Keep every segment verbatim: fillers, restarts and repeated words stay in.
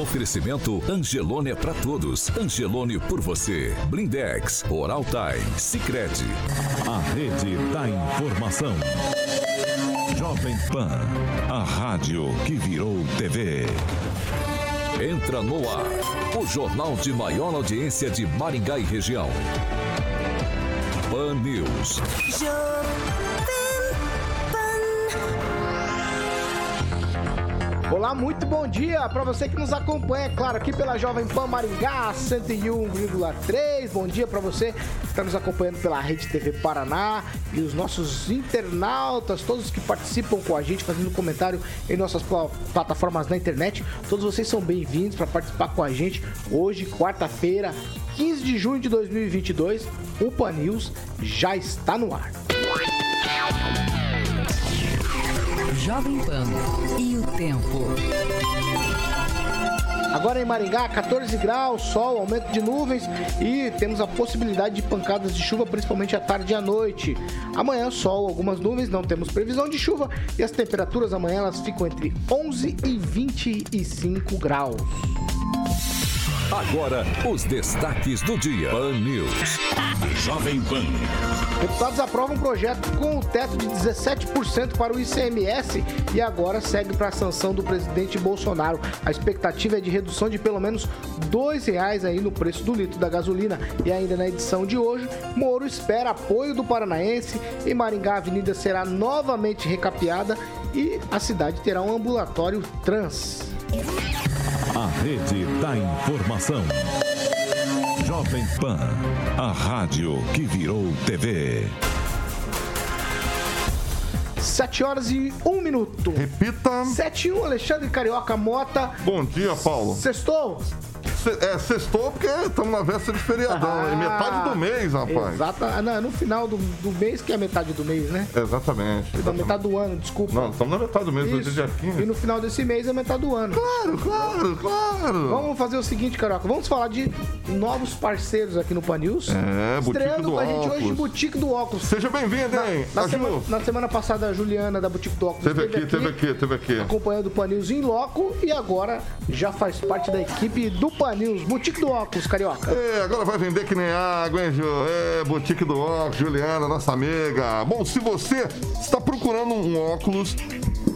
Oferecimento Angelone é pra todos. Angelone por você. Blindex, Oral Time, Sicredi. A rede da informação. Jovem Pan, a rádio que virou T V. Entra no ar, o jornal de maior audiência de Maringá e região. Pan News. Olá, muito bom dia para você que nos acompanha, claro, aqui pela Jovem Pan Maringá cento e um vírgula três. Bom dia para você que está nos acompanhando pela Rede T V Paraná e os nossos internautas, todos que participam com a gente, fazendo comentário em nossas plataformas na internet. Todos vocês são bem-vindos para participar com a gente hoje, quarta-feira, quinze de junho de dois mil e vinte e dois. O Pan News já está no ar. Jovem Pan e o tempo. Agora em Maringá, catorze graus, sol, aumento de nuvens e temos a possibilidade de pancadas de chuva, principalmente à tarde e à noite. Amanhã, sol, algumas nuvens, não temos previsão de chuva e as temperaturas amanhã elas ficam entre onze e vinte e cinco graus. Agora, os destaques do dia. Pan News. Jovem Pan. Deputados aprovam um projeto com o teto de dezessete por cento para o I C M S e agora segue para a sanção do presidente Bolsonaro. A expectativa é de redução de pelo menos dois reais aí no preço do litro da gasolina. E ainda na edição de hoje, Moro espera apoio do paranaense. Em Maringá, a avenida será novamente recapeada e a cidade terá um ambulatório trans. A rede da informação. Jovem Pan, a rádio que virou T V. sete horas e um minuto. Repita. sete e um, Alexandre Carioca Mota. Bom dia, Paulo. Sextou? É, sextou porque estamos na véspera de feriadão, ah, é metade do mês, rapaz. Exata, não, é no final do, do mês que é a metade do mês, né? Exatamente. exatamente. Na metade do ano, desculpa. Não, estamos na metade do mês, isso, do dia quinze. E no final desse mês é metade do ano. Claro, claro, claro. Vamos fazer o seguinte, Carioca, vamos falar de novos parceiros aqui no Pan News. É, Boutique do Óculos. Estreando com a gente hoje, Boutique do Óculos. Seja bem-vindo, hein? Na, na, semana, na semana passada, a Juliana da Boutique do Óculos esteve aqui, esteve aqui, esteve aqui. Acompanhando o Pan News em loco e agora já faz parte da equipe do Pan News, Boutique do Óculos, Carioca. É, agora vai vender que nem água, hein, Ju? É, Boutique do Óculos, Juliana, nossa amiga. Bom, se você está procurando um óculos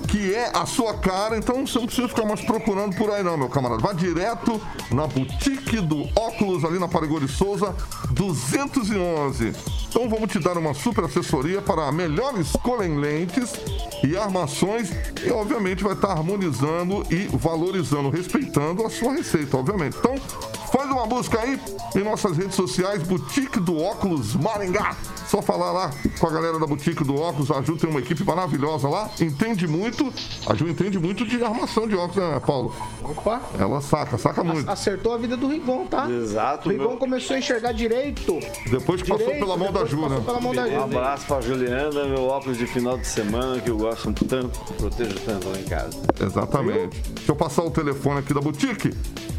que é a sua cara, então você não precisa ficar mais procurando por aí não, meu camarada. Vá direto na Boutique do Óculos, ali na Parigot de Souza, duzentos e onze. Então vamos te dar uma super assessoria para a melhor escolha em lentes e armações e, obviamente, vai estar harmonizando e valorizando, respeitando a sua receita, obviamente. Então, faz uma busca aí em nossas redes sociais, Boutique do Óculos Maringá. Só falar lá com a galera da Boutique do Óculos, a Ju tem uma equipe maravilhosa lá, entende muito, a Ju entende muito de armação de óculos, né, Paulo? Opa! Ela saca, saca muito. Acertou a vida do Rigon, tá? Exato. O Rigon meu... começou a enxergar direito. Depois que direito, passou pela mão da Ju, né? Pela mão da Ju. Um abraço pra Juliana, meu óculos de final de semana, que eu gosto tanto, protejo tanto lá em casa. Exatamente. Eu... Deixa eu passar o telefone aqui da Boutique.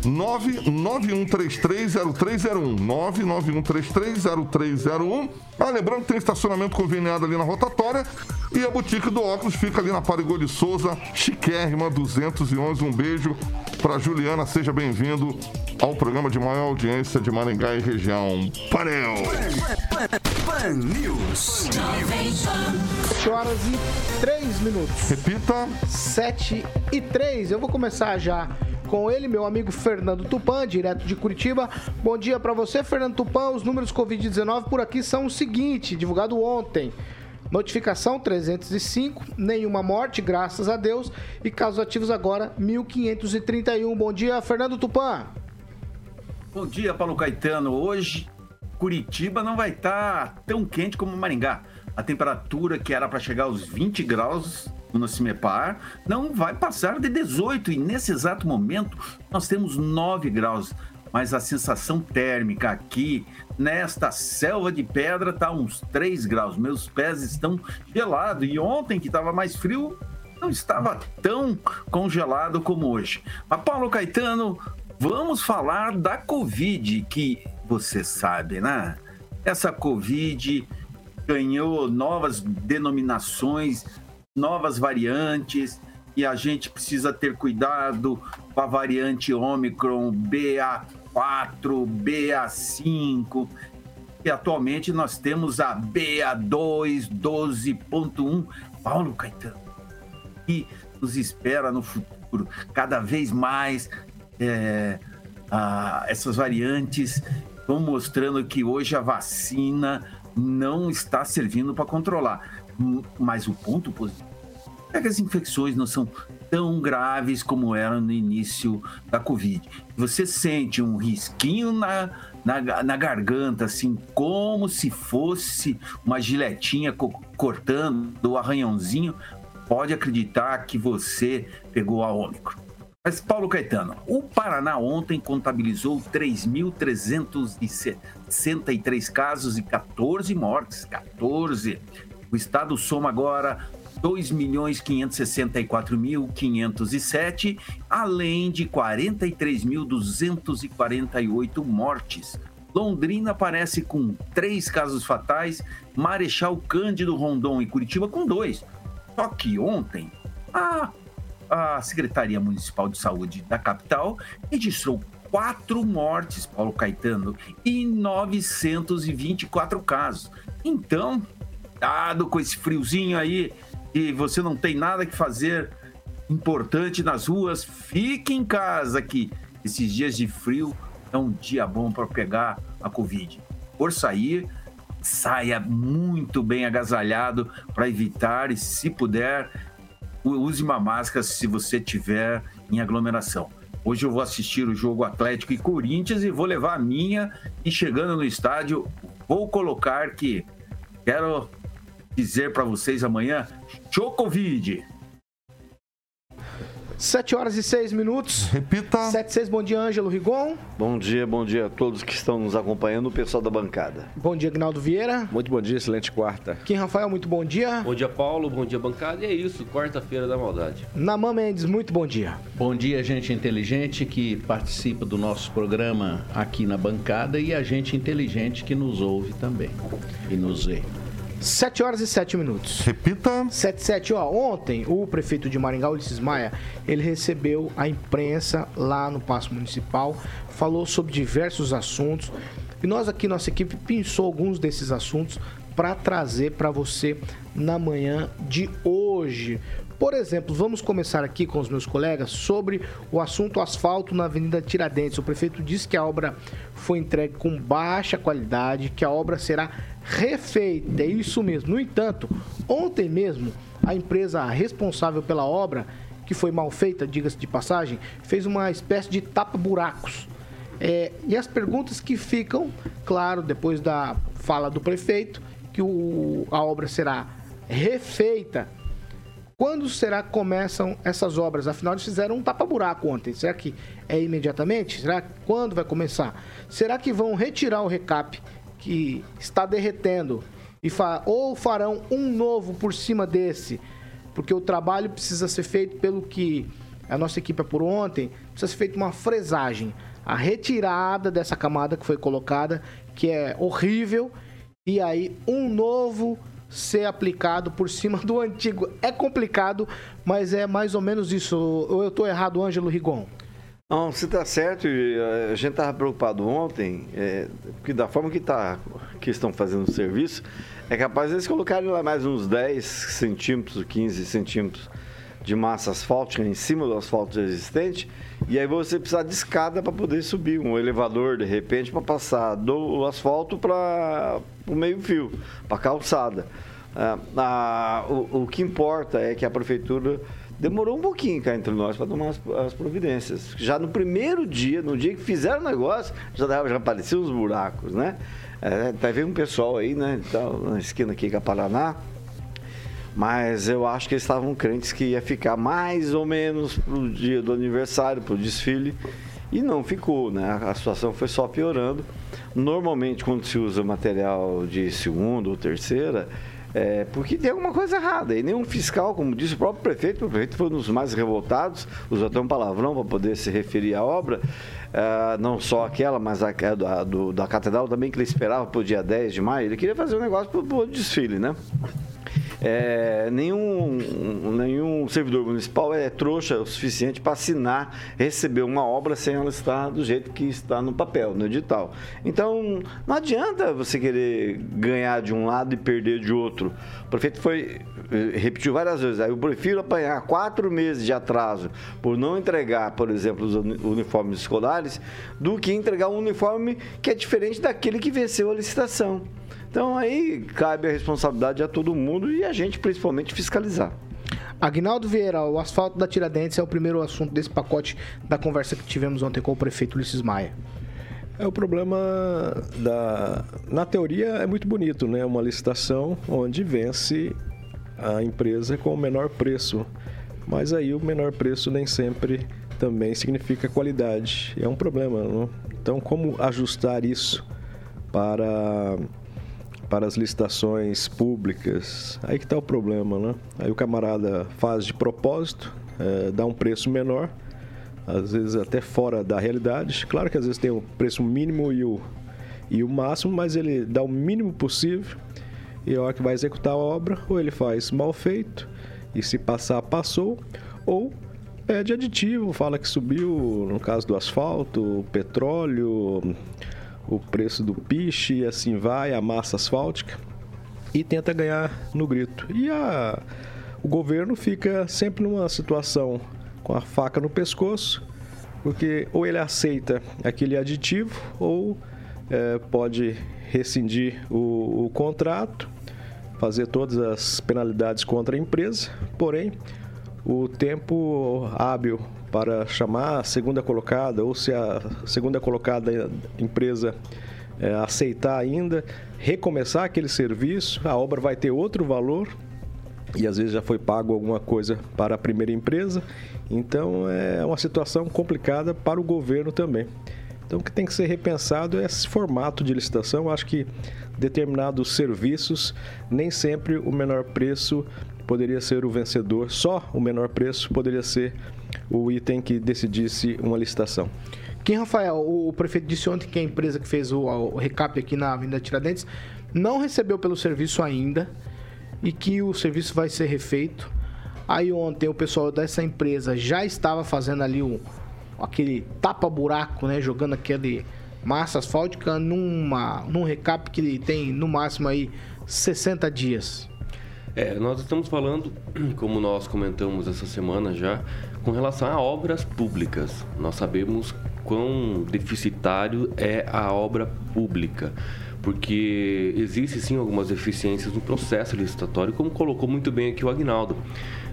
nove nove um três três zero três zero um. nove nove um três três zero três zero um. Ah, lembrando que tem estacionamento conveniado ali na rotatória e a Boutique do Óculos fica ali na Parigot de Souza, chiquérrima, duzentos e onze. Um beijo pra Juliana, seja bem-vindo ao programa de maior audiência de Maringá e região. Pareu! Pan News. sete horas e três minutos. Repita. sete e três. Eu vou começar já com ele, meu amigo Fernando Tupã, direto de Curitiba. Bom dia para você, Fernando Tupã. Os números covid dezenove por aqui são o seguinte, divulgado ontem. Notificação trezentos e cinco, nenhuma morte, graças a Deus. E casos ativos agora, mil quinhentos e trinta e um. Bom dia, Fernando Tupã. Bom dia, Paulo Caetano. Hoje, Curitiba não vai estar tão quente como Maringá. A temperatura que era para chegar aos vinte graus... no CIMEPAR, não vai passar de dezoito e nesse exato momento nós temos nove graus, mas a sensação térmica aqui nesta selva de pedra está uns três graus, meus pés estão gelados e ontem que estava mais frio não estava tão congelado como hoje. Mas Paulo Caetano, vamos falar da Covid, que você sabe, né? Essa Covid ganhou novas denominações, novas variantes, e a gente precisa ter cuidado com a variante Ômicron, B A quatro, B A cinco, e atualmente nós temos a B A dois, doze ponto um, Paulo Caetano, que nos espera no futuro, cada vez mais é, a, essas variantes vão mostrando que hoje a vacina não está servindo para controlar. Mas o ponto positivo é que as infecções não são tão graves como eram no início da Covid. Você sente um risquinho na, na, na garganta, assim, como se fosse uma giletinha co- cortando, o arranhãozinho, pode acreditar que você pegou a Ômicron. Mas, Paulo Caetano, o Paraná ontem contabilizou três mil trezentos e sessenta e três casos e catorze mortes, catorze. O estado soma agora dois milhões quinhentos e sessenta e quatro mil, quinhentos e sete, além de quarenta e três mil, duzentos e quarenta e oito mortes. Londrina aparece com três casos fatais, Marechal Cândido Rondon e Curitiba com dois. Só que ontem, a, a Secretaria Municipal de Saúde da capital registrou quatro mortes, Paulo Caetano, e novecentos e vinte e quatro casos. Então, dado com esse friozinho aí, e você não tem nada que fazer importante nas ruas, fique em casa, que esses dias de frio é um dia bom para pegar a Covid. Por sair, saia muito bem agasalhado para evitar, e se puder, use uma máscara se você estiver em aglomeração. Hoje eu vou assistir o jogo Atlético e Corinthians e vou levar a minha, e chegando no estádio vou colocar que quero dizer para vocês amanhã, show Covid! sete horas e seis minutos. Repita. sete e seis, bom dia, Ângelo Rigon. Bom dia, bom dia a todos que estão nos acompanhando, o pessoal da bancada. Bom dia, Agnaldo Vieira. Muito bom dia, excelente quarta. Kim Rafael, muito bom dia. Bom dia, Paulo, bom dia, bancada. E é isso, quarta-feira da maldade. Namã Mendes, muito bom dia. Bom dia, gente inteligente que participa do nosso programa aqui na bancada, e a gente inteligente que nos ouve também e nos vê. sete horas e sete minutos. Repita. sete e sete, ó. Ontem, o prefeito de Maringá, Ulisses Maia, ele recebeu a imprensa lá no Paço Municipal, falou sobre diversos assuntos. E nós aqui, nossa equipe, pensou alguns desses assuntos para trazer para você na manhã de hoje. Por exemplo, vamos começar aqui com os meus colegas sobre o assunto asfalto na Avenida Tiradentes. O prefeito disse que a obra foi entregue com baixa qualidade, que a obra será refeita, é isso mesmo. No entanto, ontem mesmo, a empresa responsável pela obra, que foi mal feita, diga-se de passagem, fez uma espécie de tapa-buracos. É, e as perguntas que ficam, claro, depois da fala do prefeito, que o, a obra será refeita. Quando será que começam essas obras? Afinal, eles fizeram um tapa-buraco ontem. Será que é imediatamente? Será que quando vai começar? Será que vão retirar o recape que está derretendo e fa- ou farão um novo por cima desse? Porque o trabalho precisa ser feito, pelo que a nossa equipe apurou ontem, precisa ser feita uma fresagem. A retirada dessa camada que foi colocada, que é horrível, e aí um novo ser aplicado por cima do antigo. É complicado, mas é mais ou menos isso. Ou eu estou errado, Ângelo Rigon? Não, você está certo. A gente estava preocupado ontem, é, porque da forma que, tá, que estão fazendo o serviço, é capaz eles colocarem lá mais uns dez centímetros, quinze centímetros de massa asfáltica em cima do asfalto existente, e aí você precisa de escada para poder subir, um elevador de repente para passar do asfalto para o meio fio, para a calçada. Ah, ah, o, o que importa é que a prefeitura demorou um pouquinho cá entre nós para tomar as, as providências. Já no primeiro dia, no dia que fizeram o negócio, já, já apareciam os buracos, né? É, tá vendo um pessoal aí, né? Tá na esquina aqui com a Paraná. Mas eu acho que eles estavam crentes que ia ficar mais ou menos pro dia do aniversário, pro desfile, e não ficou, né? A situação foi só piorando. Normalmente, quando se usa material de segunda ou terceira, é porque tem alguma coisa errada. E nenhum fiscal, como disse o próprio prefeito, o prefeito foi um dos mais revoltados, usou até um palavrão para poder se referir à obra, uh, não só aquela, mas a, a do, da catedral também, que ele esperava pro dia dez de maio. Ele queria fazer um negócio pro, pro desfile, né? é, nenhum, nenhum servidor municipal é trouxa o suficiente para assinar, receber uma obra sem ela estar do jeito que está no papel, no edital. Então, não adianta você querer ganhar de um lado e perder de outro. O prefeito foi, repetiu várias vezes, ah, eu prefiro apanhar quatro meses de atraso por não entregar, por exemplo, os uniformes escolares, do que entregar um uniforme que é diferente daquele que venceu a licitação. Então, aí cabe a responsabilidade a todo mundo e a gente, principalmente, fiscalizar. Agnaldo Vieira, o asfalto da Tiradentes é o primeiro assunto desse pacote da conversa que tivemos ontem com o prefeito Ulisses Maia. É o problema da... Na teoria, é muito bonito, né? Uma licitação onde vence a empresa com o menor preço. Mas aí o menor preço nem sempre também significa qualidade. É um problema, não? Então, como ajustar isso para... para as licitações públicas? Aí que está o problema, né? Aí o camarada faz de propósito, é, dá um preço menor, às vezes até fora da realidade. Claro que às vezes tem o preço mínimo e o, e o máximo, mas ele dá o mínimo possível e a hora que vai executar a obra, ou ele faz mal feito e se passar, passou, ou pede aditivo, fala que subiu, no caso do asfalto, petróleo... o preço do piche, e assim vai, a massa asfáltica, e tenta ganhar no grito. E a, o governo fica sempre numa situação com a faca no pescoço, porque ou ele aceita aquele aditivo, ou é, pode rescindir o, o contrato, fazer todas as penalidades contra a empresa, porém, o tempo hábil para chamar a segunda colocada, ou se a segunda colocada empresa é, aceitar ainda, recomeçar aquele serviço, a obra vai ter outro valor e às vezes já foi pago alguma coisa para a primeira empresa. Então é uma situação complicada para o governo também. Então o que tem que ser repensado é esse formato de licitação. Eu acho que determinados serviços, nem sempre o menor preço poderia ser o vencedor, só o menor preço poderia ser o item que decidisse uma licitação. Kim Rafael, o prefeito disse ontem que a empresa que fez o, o recap aqui na Avenida Tiradentes não recebeu pelo serviço ainda e que o serviço vai ser refeito. Aí ontem o pessoal dessa empresa já estava fazendo ali o, aquele tapa-buraco, né, jogando aquele massa asfáltica numa, num recap que ele tem no máximo aí sessenta dias. É, nós estamos falando, como nós comentamos essa semana já, com relação a obras públicas. Nós sabemos quão deficitário é a obra pública, porque existe sim algumas deficiências no processo licitatório, como colocou muito bem aqui o Agnaldo.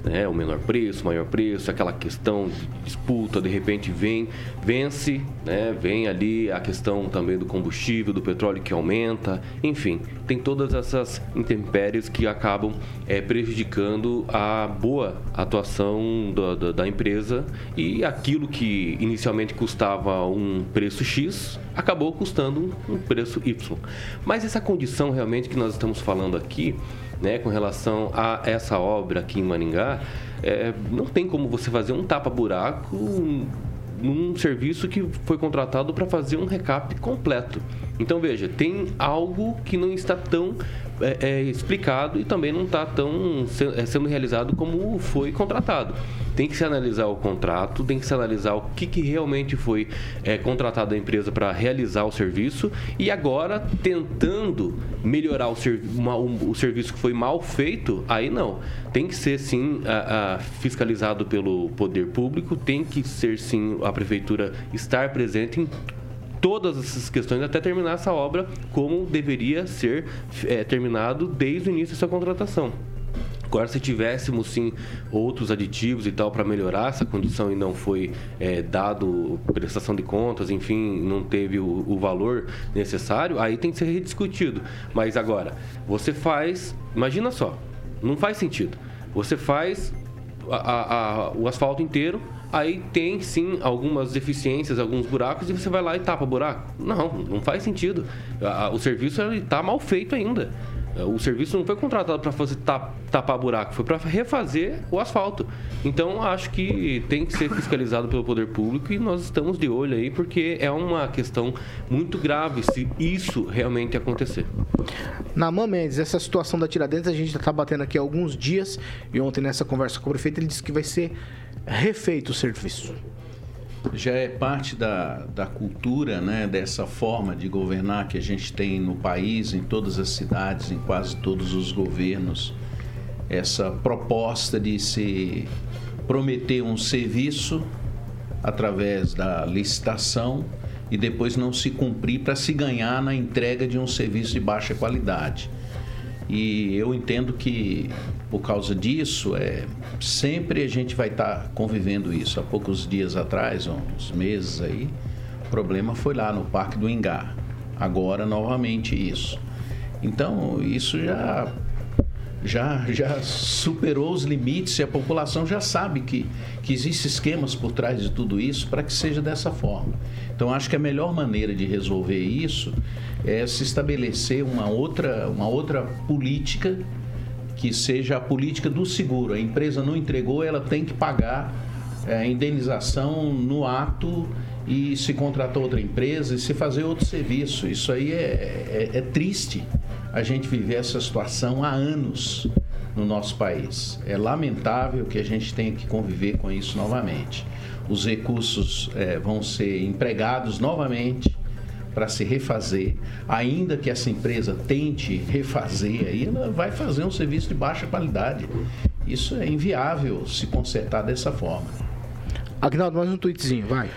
É, o menor preço, o maior preço, aquela questão de disputa, de repente vem, vence, né? Vem ali a questão também do combustível, do petróleo que aumenta, enfim, tem todas essas intempéries que acabam é, prejudicando a boa atuação da, da, da empresa, e aquilo que inicialmente custava um preço X, acabou custando um preço Y. Mas essa condição realmente que nós estamos falando aqui, né, com relação a essa obra aqui em Maringá, é, não tem como você fazer um tapa-buraco num serviço que foi contratado para fazer um recap completo. Então, veja, tem algo que não está tão é, é, explicado e também não está tão se, é, sendo realizado como foi contratado. Tem que se analisar o contrato, tem que se analisar o que, que realmente foi é, contratado a empresa para realizar o serviço, e agora tentando melhorar o, servi- uma, um, o serviço que foi mal feito, aí não. Tem que ser, sim, a, a fiscalizado pelo poder público, tem que ser, sim, a prefeitura estar presente em todas essas questões até terminar essa obra como deveria ser é, terminado desde o início da sua contratação. Agora, se tivéssemos, sim, outros aditivos e tal para melhorar essa condição e não foi é, dado prestação de contas, enfim, não teve o, o valor necessário, aí tem que ser rediscutido. Mas agora, você faz... Imagina só, não faz sentido. Você faz a, a, a, o asfalto inteiro, aí tem, sim, algumas deficiências, alguns buracos, e você vai lá e tapa buraco. Não, não faz sentido. A, a, o serviço está mal feito ainda. O serviço não foi contratado para fazer tapar buraco, foi para refazer o asfalto. Então, acho que tem que ser fiscalizado pelo poder público e nós estamos de olho aí, porque é uma questão muito grave se isso realmente acontecer. Namã Mendes, essa situação da Tiradentes a gente já está batendo aqui há alguns dias e ontem nessa conversa com o prefeito ele disse que vai ser refeito o serviço. Já é parte da, da cultura, né, dessa forma de governar que a gente tem no país, em todas as cidades, em quase todos os governos, essa proposta de se prometer um serviço através da licitação e depois não se cumprir para se ganhar na entrega de um serviço de baixa qualidade. E eu entendo que, por causa disso, é, sempre a gente vai estar convivendo isso. Há poucos dias atrás, uns meses aí, o problema foi lá no Parque do Ingá. Agora, novamente, isso. Então, isso já, já, já superou os limites e a população já sabe que, que existem esquemas por trás de tudo isso para que seja dessa forma. Então, acho que a melhor maneira de resolver isso é se estabelecer uma outra, uma outra política que seja a política do seguro. A empresa não entregou, ela tem que pagar a indenização no ato e se contratar outra empresa e se fazer outro serviço. Isso aí é, é, é triste a gente viver essa situação há anos no nosso país. É lamentável que a gente tenha que conviver com isso novamente. Os recursos é, vão ser empregados novamente para se refazer, ainda que essa empresa tente refazer, aí ela vai fazer um serviço de baixa qualidade. Isso é inviável se consertar dessa forma. Agnaldo, mais um tweetzinho, vai.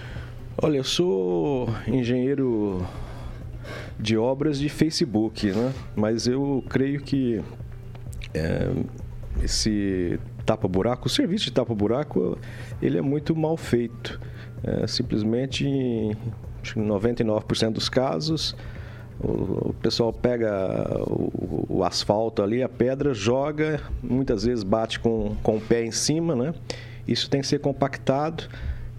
Olha, eu sou engenheiro de obras de Facebook, né? Mas eu creio que é, esse tapa-buraco, o serviço de tapa-buraco, ele é muito mal feito. É, simplesmente... noventa e nove por cento dos casos, o pessoal pega o, o asfalto ali, a pedra, joga, muitas vezes bate com, com o pé em cima, né? Isso tem que ser compactado.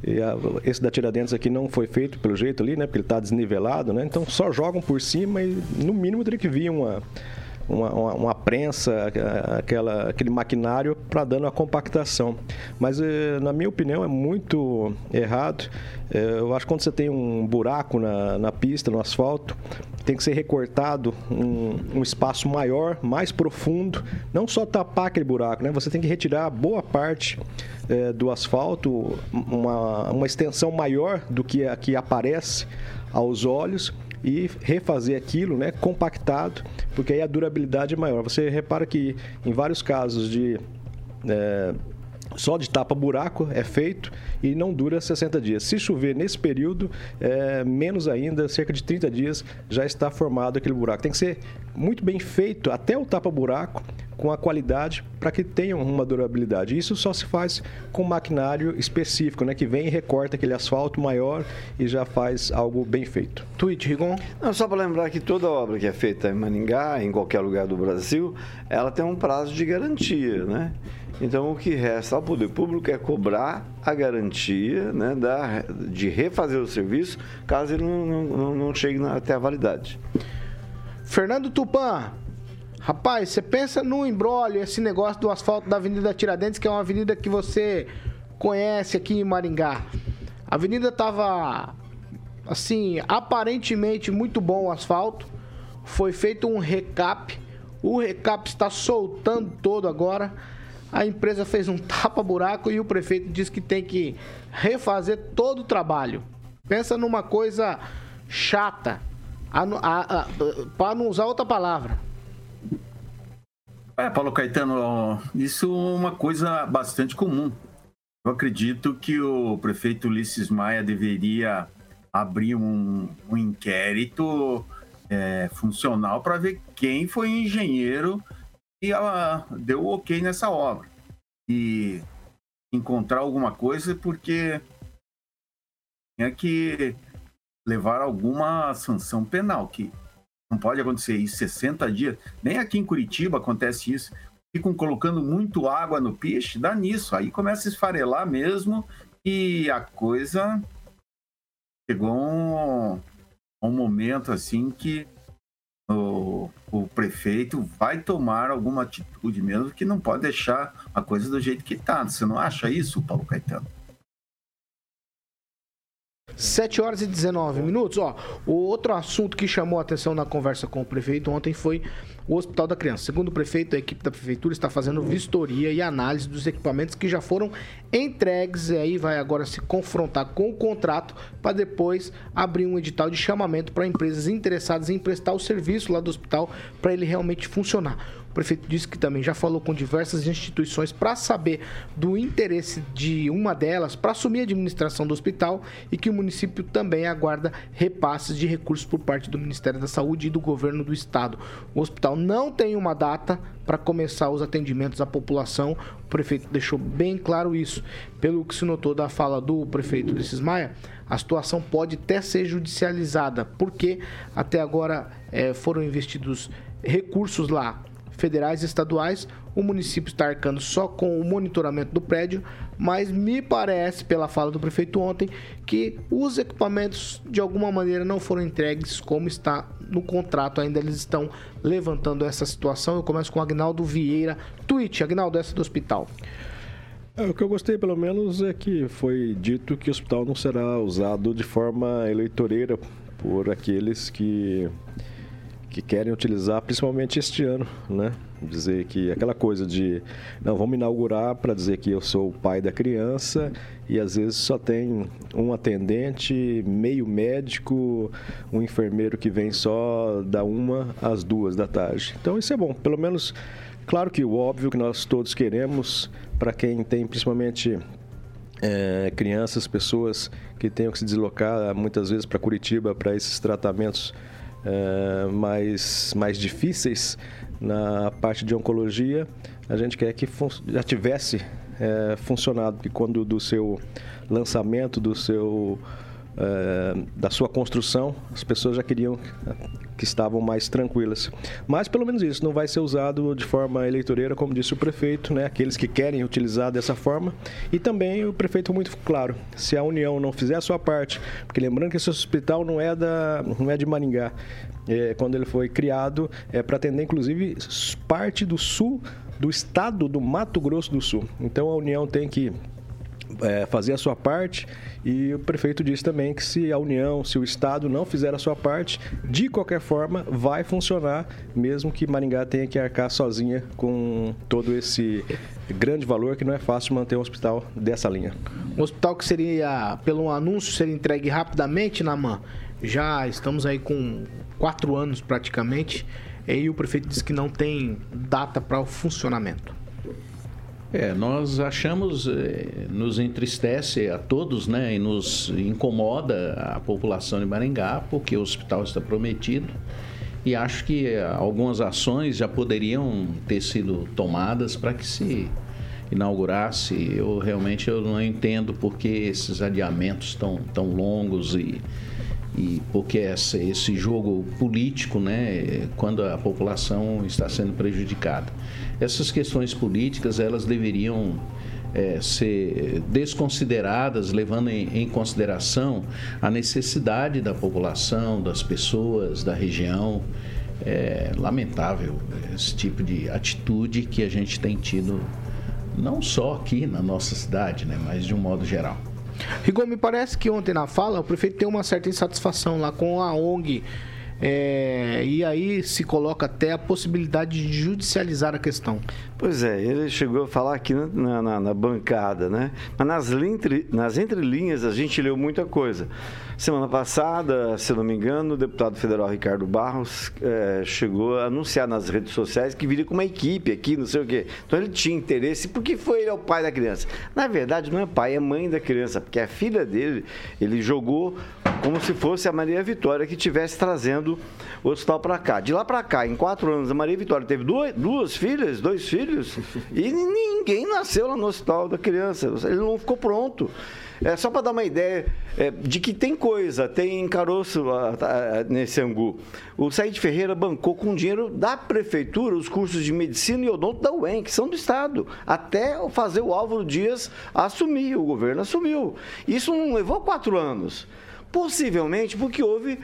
E a, esse da Tiradentes aqui não foi feito pelo jeito ali, né? Porque ele está desnivelado, né? Então só jogam por cima e no mínimo teria que vir uma, uma, uma, uma prensa, aquela, aquele maquinário para dando a compactação. Mas, na minha opinião, é muito errado. Eu acho que quando você tem um buraco na, na pista, no asfalto, tem que ser recortado um, um espaço maior, mais profundo, não só tapar aquele buraco, né? Você tem que retirar boa parte é, do asfalto, uma, uma extensão maior do que a que aparece aos olhos e refazer aquilo, né, compactado, porque aí a durabilidade é maior. Você repara que em vários casos de... É, só de tapa-buraco é feito e não dura sessenta dias. Se chover nesse período, é, menos ainda, cerca de trinta dias, já está formado aquele buraco. Tem que ser muito bem feito até o tapa-buraco, com a qualidade, para que tenham uma durabilidade. Isso só se faz com maquinário específico, né? Que vem e recorta aquele asfalto maior e já faz algo bem feito. Tweet, Rigon? Não, só para lembrar que toda obra que é feita em Maringá, em qualquer lugar do Brasil, ela tem um prazo de garantia, né? Então, o que resta ao poder público é cobrar a garantia, né, da, de refazer o serviço, caso ele não, não, não chegue na, até a validade. Fernando Tupã, rapaz, você pensa no imbróglio, esse negócio do asfalto da Avenida Tiradentes, que é uma avenida que você conhece aqui em Maringá. A avenida estava, assim, aparentemente muito bom o asfalto, foi feito um recap, o recap está soltando todo agora. A empresa fez um tapa-buraco e o prefeito disse que tem que refazer todo o trabalho. Pensa numa coisa chata, para não usar outra palavra. É, Paulo Caetano, isso é uma coisa bastante comum. Eu acredito que o prefeito Ulisses Maia deveria abrir um, um inquérito é, funcional para ver quem foi o engenheiro e ela deu ok nessa obra e encontrar alguma coisa, porque tinha que levar alguma sanção penal, que não pode acontecer isso sessenta dias, nem aqui em Curitiba acontece isso, ficam colocando muito água no peixe, dá nisso, aí começa a esfarelar mesmo e a coisa chegou a um, um momento assim que o, o prefeito vai tomar alguma atitude mesmo, que não pode deixar a coisa do jeito que está. Você não acha isso, Paulo Caetano? sete horas e dezenove minutos. Ó, o outro assunto que chamou a atenção na conversa com o prefeito ontem foi o Hospital da Criança. Segundo o prefeito, a equipe da prefeitura está fazendo vistoria e análise dos equipamentos que já foram entregues e aí vai agora se confrontar com o contrato para depois abrir um edital de chamamento para empresas interessadas em prestar o serviço lá do hospital para ele realmente funcionar. O prefeito disse que também já falou com diversas instituições para saber do interesse de uma delas para assumir a administração do hospital e que o município também aguarda repasses de recursos por parte do Ministério da Saúde e do governo do estado. O hospital não tem uma data para começar os atendimentos à população. O prefeito deixou bem claro isso. Pelo que se notou da fala do prefeito Ulisses Maia, a situação pode até ser judicializada, porque até agora eh, foram investidos recursos lá, federais e estaduais. O município está arcando só com o monitoramento do prédio, mas me parece, pela fala do prefeito ontem, que os equipamentos de alguma maneira não foram entregues como está no contrato. Ainda eles estão levantando essa situação. Eu começo com o Agnaldo Vieira. Tweet, Agnaldo, essa do hospital. É, o que eu gostei, pelo menos, é que foi dito que o hospital não será usado de forma eleitoreira por aqueles que... que querem utilizar, principalmente este ano, né? Dizer que aquela coisa de, não, vamos inaugurar para dizer que eu sou o pai da criança e às vezes só tem um atendente, meio médico, um enfermeiro que vem só da uma às duas da tarde. Então isso é bom, pelo menos, claro que o óbvio que nós todos queremos, para quem tem principalmente... É, crianças, pessoas que tenham que se deslocar muitas vezes para Curitiba para esses tratamentos é, mais, mais difíceis na parte de oncologia, a gente quer que fun- já tivesse é, funcionado, porque quando do seu lançamento, do seu, é, da sua construção, as pessoas já queriam que estavam mais tranquilas. Mas pelo menos isso, não vai ser usado de forma eleitoreira, como disse o prefeito, né? Aqueles que querem utilizar dessa forma. E também o prefeito muito claro, se a União não fizer a sua parte, porque lembrando que esse hospital não é, da, não é de Maringá, é, quando ele foi criado é para atender inclusive parte do sul do estado do Mato Grosso do Sul. Então a União tem que É, fazer a sua parte, e o prefeito disse também que se a União, se o Estado não fizer a sua parte, de qualquer forma vai funcionar, mesmo que Maringá tenha que arcar sozinha com todo esse grande valor, que não é fácil manter um hospital dessa linha. Um hospital que seria, pelo anúncio, seria entregue rapidamente, na M A N. Já estamos aí com quatro anos praticamente, e o prefeito disse que não tem data para o funcionamento. É, nós achamos, nos entristece a todos, né, e nos incomoda a população de Maringá, porque o hospital está prometido, e acho que algumas ações já poderiam ter sido tomadas para que se inaugurasse. Eu realmente eu não entendo porque esses adiamentos tão, tão longos e, e porque essa, esse jogo político, né, quando a população está sendo prejudicada. Essas questões políticas, elas deveriam é, ser desconsideradas, levando em, em consideração a necessidade da população, das pessoas, da região. É lamentável esse tipo de atitude que a gente tem tido, não só aqui na nossa cidade, né, mas de um modo geral. Rigon, me parece que ontem na fala o prefeito tem uma certa insatisfação lá com a O N G, É, e aí se coloca até a possibilidade de judicializar a questão. Pois é, ele chegou a falar aqui na, na, na bancada, né? Mas nas, entre, nas entrelinhas a gente leu muita coisa. Semana passada, se não me engano, o deputado federal Ricardo Barros é, chegou a anunciar nas redes sociais que viria com uma equipe aqui, não sei o quê. Então ele tinha interesse, porque foi ele é o pai da criança. Na verdade não é pai, é mãe da criança, porque a filha dele, ele jogou como se fosse a Maria Vitória que estivesse trazendo o hospital para cá. De lá para cá, em quatro anos, a Maria Vitória teve duas, duas filhas, dois filhos, e ninguém nasceu lá no Hospital da Criança. Ele não ficou pronto. É só para dar uma ideia é, de que tem coisa, tem caroço lá, tá, nesse angu. O Said Ferreira bancou com dinheiro da prefeitura os cursos de medicina e odonto da U E M, que são do Estado, até fazer o Álvaro Dias assumir, o governo assumiu. Isso não levou quatro anos. Possivelmente porque houve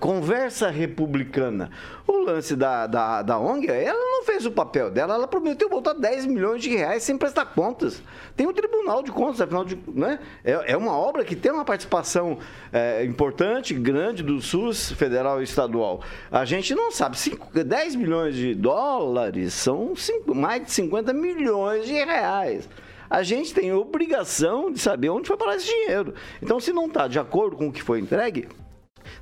Conversa republicana. O lance da, da, da ONG, ela não fez o papel dela, ela prometeu voltar dez milhões de reais sem prestar contas. Tem um tribunal de contas, afinal de, né? É, é uma obra que tem uma participação é, importante, grande do SUS federal e estadual. A gente não sabe, dez milhões de dólares são cinco, mais de cinquenta milhões de reais. A gente tem obrigação de saber onde foi parar esse dinheiro. Então, se não está de acordo com o que foi entregue,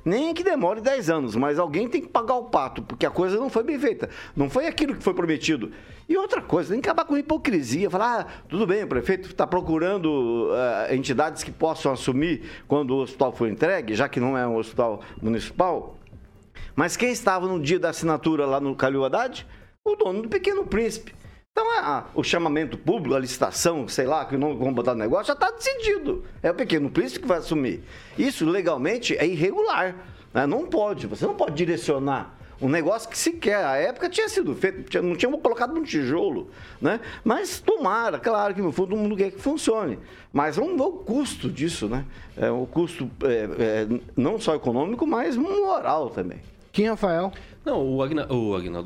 nem que demore dez anos, mas alguém tem que pagar o pato, porque a coisa não foi bem feita. Não foi aquilo que foi prometido. E outra coisa, tem que acabar com a hipocrisia. Falar, ah, tudo bem, o prefeito está procurando uh, entidades que possam assumir quando o hospital for entregue, já que não é um hospital municipal. Mas quem estava no dia da assinatura lá no Calil Haddad? O dono do Pequeno Príncipe. Então, a, o chamamento público, a licitação, sei lá, que o nome vão botar no negócio, já está decidido. É o Pequeno Príncipe que vai assumir. Isso, legalmente, é irregular. Né? Não pode. Você não pode direcionar um negócio que sequer, à época, tinha sido feito, não tinha colocado num tijolo. Né? Mas tomara, claro que no fundo o mundo quer que funcione. Mas vamos ver o custo disso, né? É, o custo é, é, não só econômico, mas moral também. Kim Rafael? Não, o Agnaldo,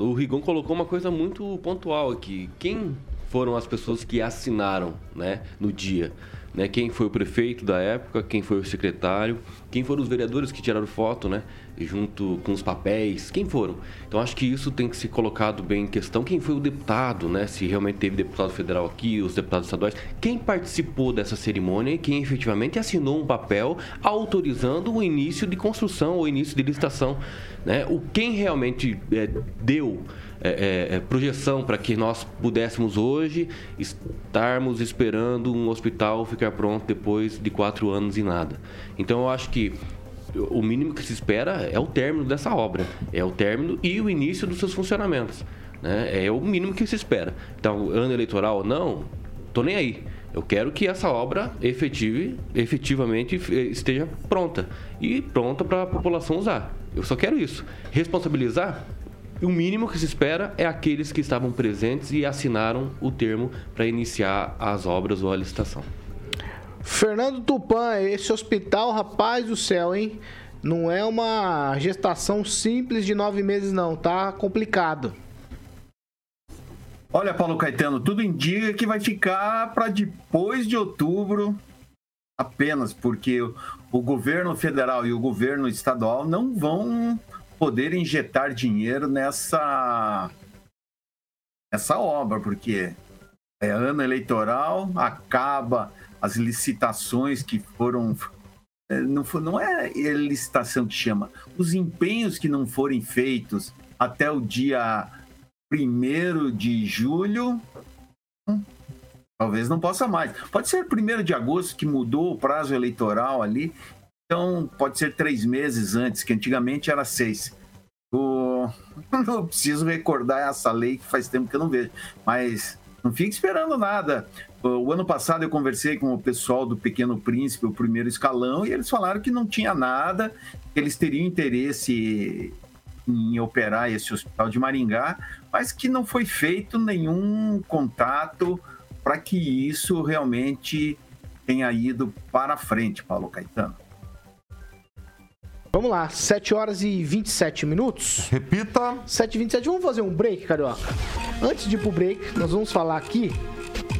o, o Rigon colocou uma coisa muito pontual aqui. Quem foram as pessoas que assinaram, né, no dia? Né, quem foi o prefeito da época, quem foi o secretário, quem foram os vereadores que tiraram foto, né, junto com os papéis, quem foram? Então, acho que isso tem que ser colocado bem em questão. Quem foi o deputado, né, se realmente teve deputado federal aqui, os deputados estaduais, quem participou dessa cerimônia e quem efetivamente assinou um papel autorizando o início de construção ou início de licitação, né? O quem realmente é, deu é, é, projeção para que nós pudéssemos hoje estarmos esperando um hospital ficar pronto depois de quatro anos e nada. Então, eu acho que o mínimo que se espera é o término dessa obra, é o término e o início dos seus funcionamentos, né? É o mínimo que se espera. Então, ano eleitoral ou não, tô nem aí. Eu quero que essa obra efetive, efetivamente esteja pronta e pronta para a população usar. Eu só quero isso. Responsabilizar, o mínimo que se espera é aqueles que estavam presentes e assinaram o termo para iniciar as obras ou a licitação. Fernando Tupã, esse hospital, rapaz do céu, hein? Não é uma gestação simples de nove meses, não. Tá complicado. Olha, Paulo Caetano, tudo indica que vai ficar para depois de outubro apenas, porque o governo federal e o governo estadual não vão poder injetar dinheiro nessa, nessa obra, porque é ano eleitoral, acaba... As licitações que foram, não, foi, não é licitação que chama, os empenhos que não forem feitos até o dia primeiro de julho, talvez não possa mais. Pode ser primeiro de agosto, que mudou o prazo eleitoral ali, então pode ser três meses antes, que antigamente era seis. Eu, eu preciso recordar essa lei que faz tempo que eu não vejo, mas... Não fique esperando nada. O ano passado eu conversei com o pessoal do Pequeno Príncipe, o primeiro escalão, e eles falaram que não tinha nada, que eles teriam interesse em operar esse hospital de Maringá, mas que não foi feito nenhum contato para que isso realmente tenha ido para frente, Paulo Caetano. Vamos lá, sete horas e vinte e sete minutos. Repita. sete e vinte e sete. Vamos fazer um break, Carioca. Antes de ir pro break, nós vamos falar aqui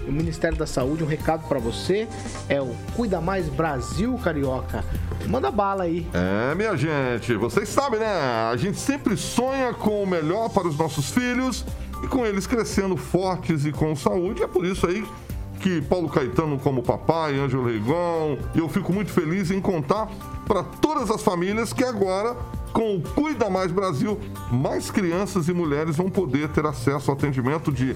do Ministério da Saúde, um recado para você. É o Cuida Mais Brasil, Carioca. Manda bala aí. É, minha gente, vocês sabem, né? A gente sempre sonha com o melhor para os nossos filhos e com eles crescendo fortes e com saúde. É por isso aí que Paulo Caetano, como papai, Ângelo Rigon, eu fico muito feliz em contar para todas as famílias que agora, com o Cuida Mais Brasil, mais crianças e mulheres vão poder ter acesso ao atendimento de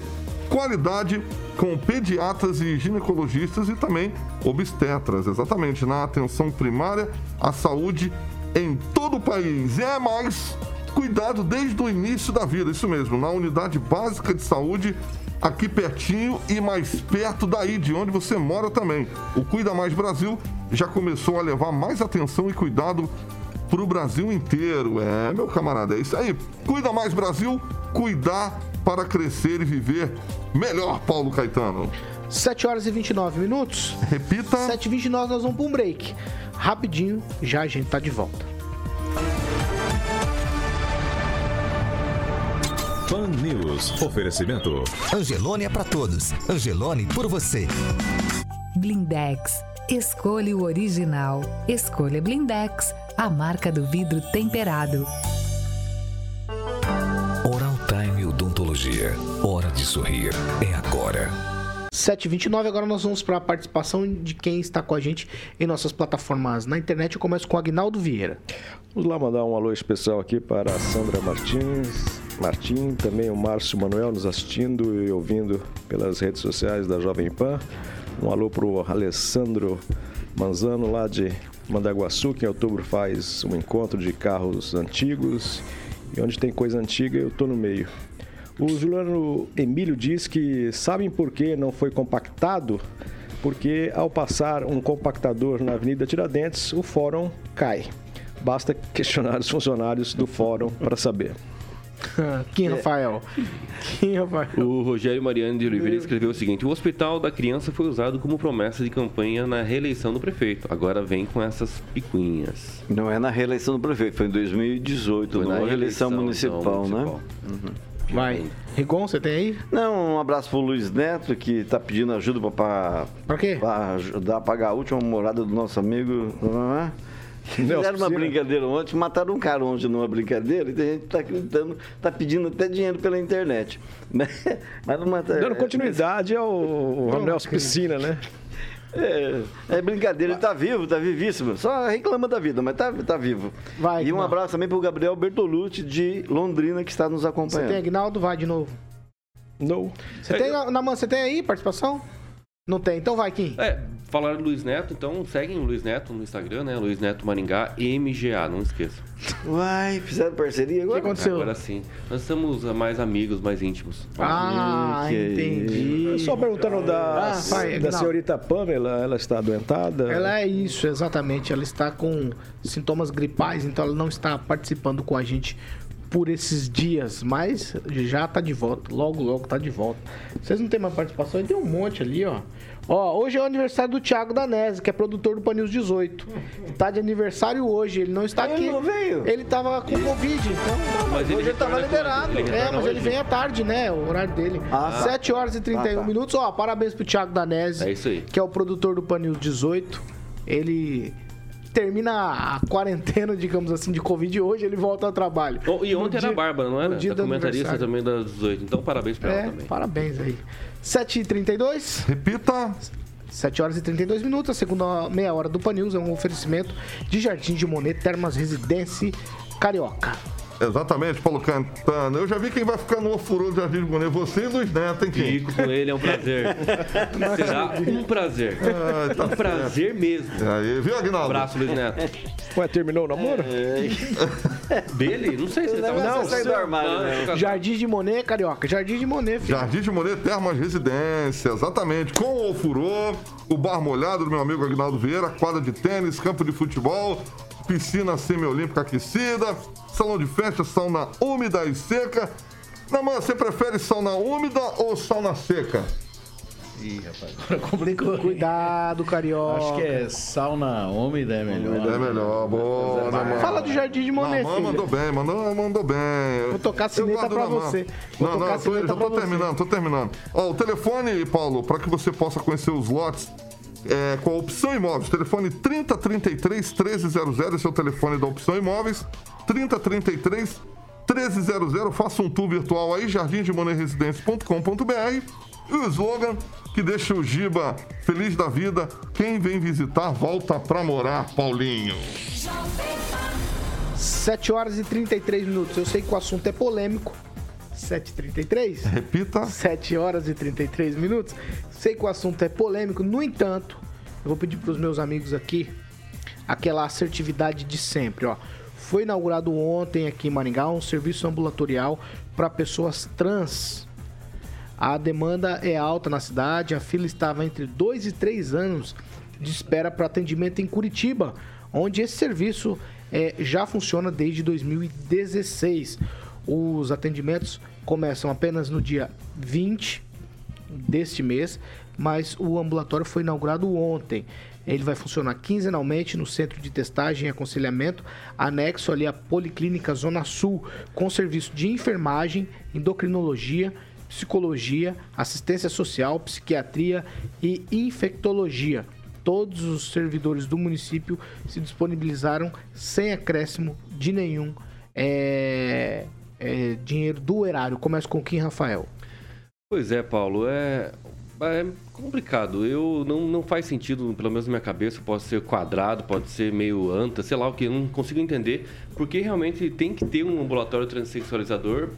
qualidade com pediatras e ginecologistas e também obstetras, exatamente, na atenção primária à saúde em todo o país. É mais cuidado desde o início da vida, isso mesmo, na unidade básica de saúde, aqui pertinho e mais perto daí, de onde você mora também. O Cuida Mais Brasil já começou a levar mais atenção e cuidado para o Brasil inteiro. É, meu camarada, é isso aí. Cuida Mais Brasil, cuidar para crescer e viver melhor, Paulo Caetano. sete horas e vinte e nove minutos. Repita. sete e vinte e nove, nós vamos para um break. Rapidinho, já a gente tá de volta. Pan News. Oferecimento. Angelone é pra todos. Angelone por você. Blindex. Escolha o original. Escolha Blindex, a marca do vidro temperado. Oral Time Odontologia. Hora de sorrir. É agora. sete e vinte e nove, agora nós vamos para a participação de quem está com a gente em nossas plataformas na internet. Eu começo com o Agnaldo Vieira. Vamos lá mandar um alô especial aqui para a Sandra Martins, Martim, também o Márcio Manuel nos assistindo e ouvindo pelas redes sociais da Jovem Pan. Um alô para o Alessandro Manzano, lá de Mandaguaçu, que em outubro faz um encontro de carros antigos. E onde tem coisa antiga, eu estou no meio. O Juliano Emílio diz que sabem por que não foi compactado? Porque ao passar um compactador na Avenida Tiradentes, o fórum cai. Basta questionar os funcionários do fórum para saber. Kim Rafael. Kim Rafael. O Rogério Mariano de Oliveira escreveu o seguinte: o Hospital da Criança foi usado como promessa de campanha na reeleição do prefeito. Agora vem com essas picuinhas. Não é na reeleição do prefeito, foi em dois mil e dezoito, foi na reeleição, reeleição municipal, não, municipal, né? Uhum. Vai. Rigon, você tem aí? Não, um abraço pro Luiz Neto, que está pedindo ajuda para para quê? Para ajudar a pagar a última morada do nosso amigo. Fizeram uma brincadeira ontem, mataram um cara ontem numa brincadeira e tem gente que está acreditando, está pedindo até dinheiro pela internet. Mas não mataram. Dando continuidade ao Nelson Piscina, né? É, é brincadeira, ele tá vivo, tá vivíssimo. Só reclama da vida, mas tá, tá vivo. Vai, e um abraço também pro Gabriel Bertolucci de Londrina, que está nos acompanhando. Você tem, Agnaldo? Vai de novo. Não. Você é, tem, eu... Naman, você tem aí participação? Não tem, então vai, Kim. É, falaram do Luiz Neto, então seguem o Luiz Neto no Instagram, né? Luiz Neto Maringá M G A, não esqueça. Uai, fizeram parceria agora? O que aconteceu? Agora sim. Nós somos mais amigos, mais íntimos. Ah, ah entendi. Só perguntando da, ah, pai, da senhorita Pamela, ela está adoentada? Ela é isso, exatamente. Ela está com sintomas gripais, então ela não está participando com a gente por esses dias, mas já tá de volta, logo, logo tá de volta. Vocês não tem mais participação? Tem um monte ali, ó. Ó, hoje é o aniversário do Thiago Danese, que é produtor do Pan News dezoito. Tá de aniversário hoje, ele não está aqui. Ele não veio? Ele tava com Covid, então mas hoje ele, ele tava liberado. Ele é, mas ele vem à tarde, né, o horário dele. Ah, sete horas e trinta e um ah, tá. minutos. Ó, parabéns pro Thiago Danese, é isso aí, que é o produtor do Pan News dezoito. Ele... termina a quarentena, digamos assim, de Covid hoje, ele volta ao trabalho. Oh, e ontem dia, era a Bárbara, não era? Dia da comentarista também das dezoito. Então, parabéns pra é, ela também. Parabéns aí. sete e trinta e dois. Repita. sete horas e trinta e dois minutos. A segunda meia hora do Pan News é um oferecimento de Jardim de Monet, Termas Residência Carioca. Exatamente, Paulo Caetano. Eu já vi quem vai ficar no ofurô do Jardim de Monet. Você e Luiz Neto, hein, Kim? Fico com ele, é um prazer. Será um prazer. Ah, tá um certo. Prazer mesmo. Aí, viu, Agnaldo? Um abraço, Luiz Neto. Ué, terminou o namoro? É... Dele? Não sei se ele tá... Não, saiu do armário, né? Jardim de Monet, Carioca. Jardim de Monet, filho. Jardim de Monet, Termas Residência. Exatamente. Com o ofurô, o bar molhado do meu amigo Agnaldo Vieira, quadra de tênis, campo de futebol, piscina semiolímpica aquecida, salão de festa, sauna úmida e seca. Não, mano, você prefere sauna úmida ou sauna seca? Ih, rapaz, agora complicou. Cuidado, Carioca. Acho que é sauna úmida é melhor. Úmida é melhor, boa. Não, fala do Jardim de Monet. Não, mandou bem, mandou, mandou bem. Vou tocar sineta pra você. Vou não, não, tô, já tô terminando, tô terminando. Ó, o telefone, Paulo, pra que você possa conhecer os lotes, É, com a Opção Imóveis, telefone trinta, trinta e três, treze zero zero, esse é o telefone da Opção Imóveis, trinta, trinta e três, treze zero zero, faça um tour virtual aí, jardim de monet residência ponto com ponto b r, e o slogan que deixa o Giba feliz da vida: quem vem visitar volta pra morar, Paulinho. sete horas e trinta e três minutos, eu sei que o assunto é polêmico. sete e trinta e três? Repita. sete horas e trinta e três minutos. Sei que o assunto é polêmico, no entanto, eu vou pedir para os meus amigos aqui aquela assertividade de sempre, ó. Foi inaugurado ontem aqui em Maringá um serviço ambulatorial para pessoas trans. A demanda é alta na cidade, a fila estava entre dois e três anos de espera para atendimento em Curitiba, onde esse serviço é, já funciona desde dois mil e dezesseis. Os atendimentos começam apenas no dia vinte deste mês mas o ambulatório foi inaugurado ontem. Ele vai funcionar quinzenalmente no Centro de Testagem e Aconselhamento, anexo ali à Policlínica Zona Sul, com serviço de enfermagem, endocrinologia, psicologia, assistência social, psiquiatria e infectologia. Todos os servidores do município se disponibilizaram sem acréscimo de nenhum é, é, dinheiro do erário. Começa com o Kim Rafael. Pois é, Paulo, é... É complicado, eu, não, não faz sentido, pelo menos na minha cabeça, pode ser quadrado, pode ser meio anta, sei lá o que, eu não consigo entender, porque realmente tem que ter um ambulatório transexualizador,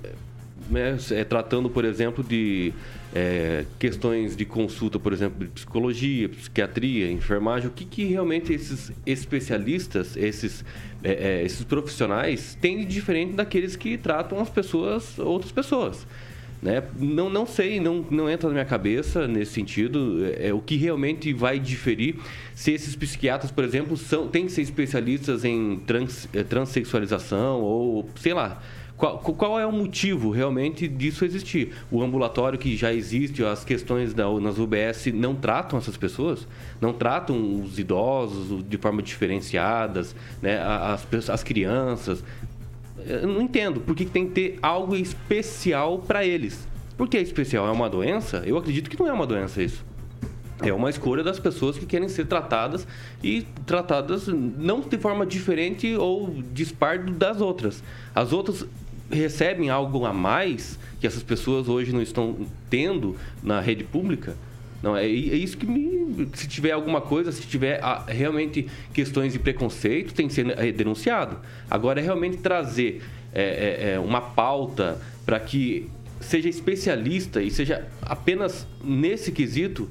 né, é, tratando, por exemplo, de é, questões de consulta, por exemplo, de psicologia, psiquiatria, enfermagem, o que, que realmente esses especialistas, esses, é, é, esses profissionais têm de diferente daqueles que tratam as pessoas, outras pessoas. Né? Não, não sei, não, não entra na minha cabeça nesse sentido, é, é o que realmente vai diferir, se esses psiquiatras, por exemplo, são, têm que ser especialistas em trans, é, transexualização ou sei lá, qual, qual é o motivo realmente disso existir? O ambulatório que já existe, as questões da, nas U B S não tratam essas pessoas? Não tratam os idosos de forma diferenciada, né? as, as crianças... Eu não entendo por que tem que ter algo especial para eles. Por que é especial? É uma doença? Eu acredito que não é uma doença isso. É uma escolha das pessoas que querem ser tratadas e tratadas não de forma diferente ou dispar das outras. As outras recebem algo a mais que essas pessoas hoje não estão tendo na rede pública. Não, é, é isso que me... Se tiver alguma coisa, se tiver ah, realmente questões de preconceito, tem que ser denunciado. Agora, é realmente trazer é, é, uma pauta para que seja especialista e seja apenas nesse quesito,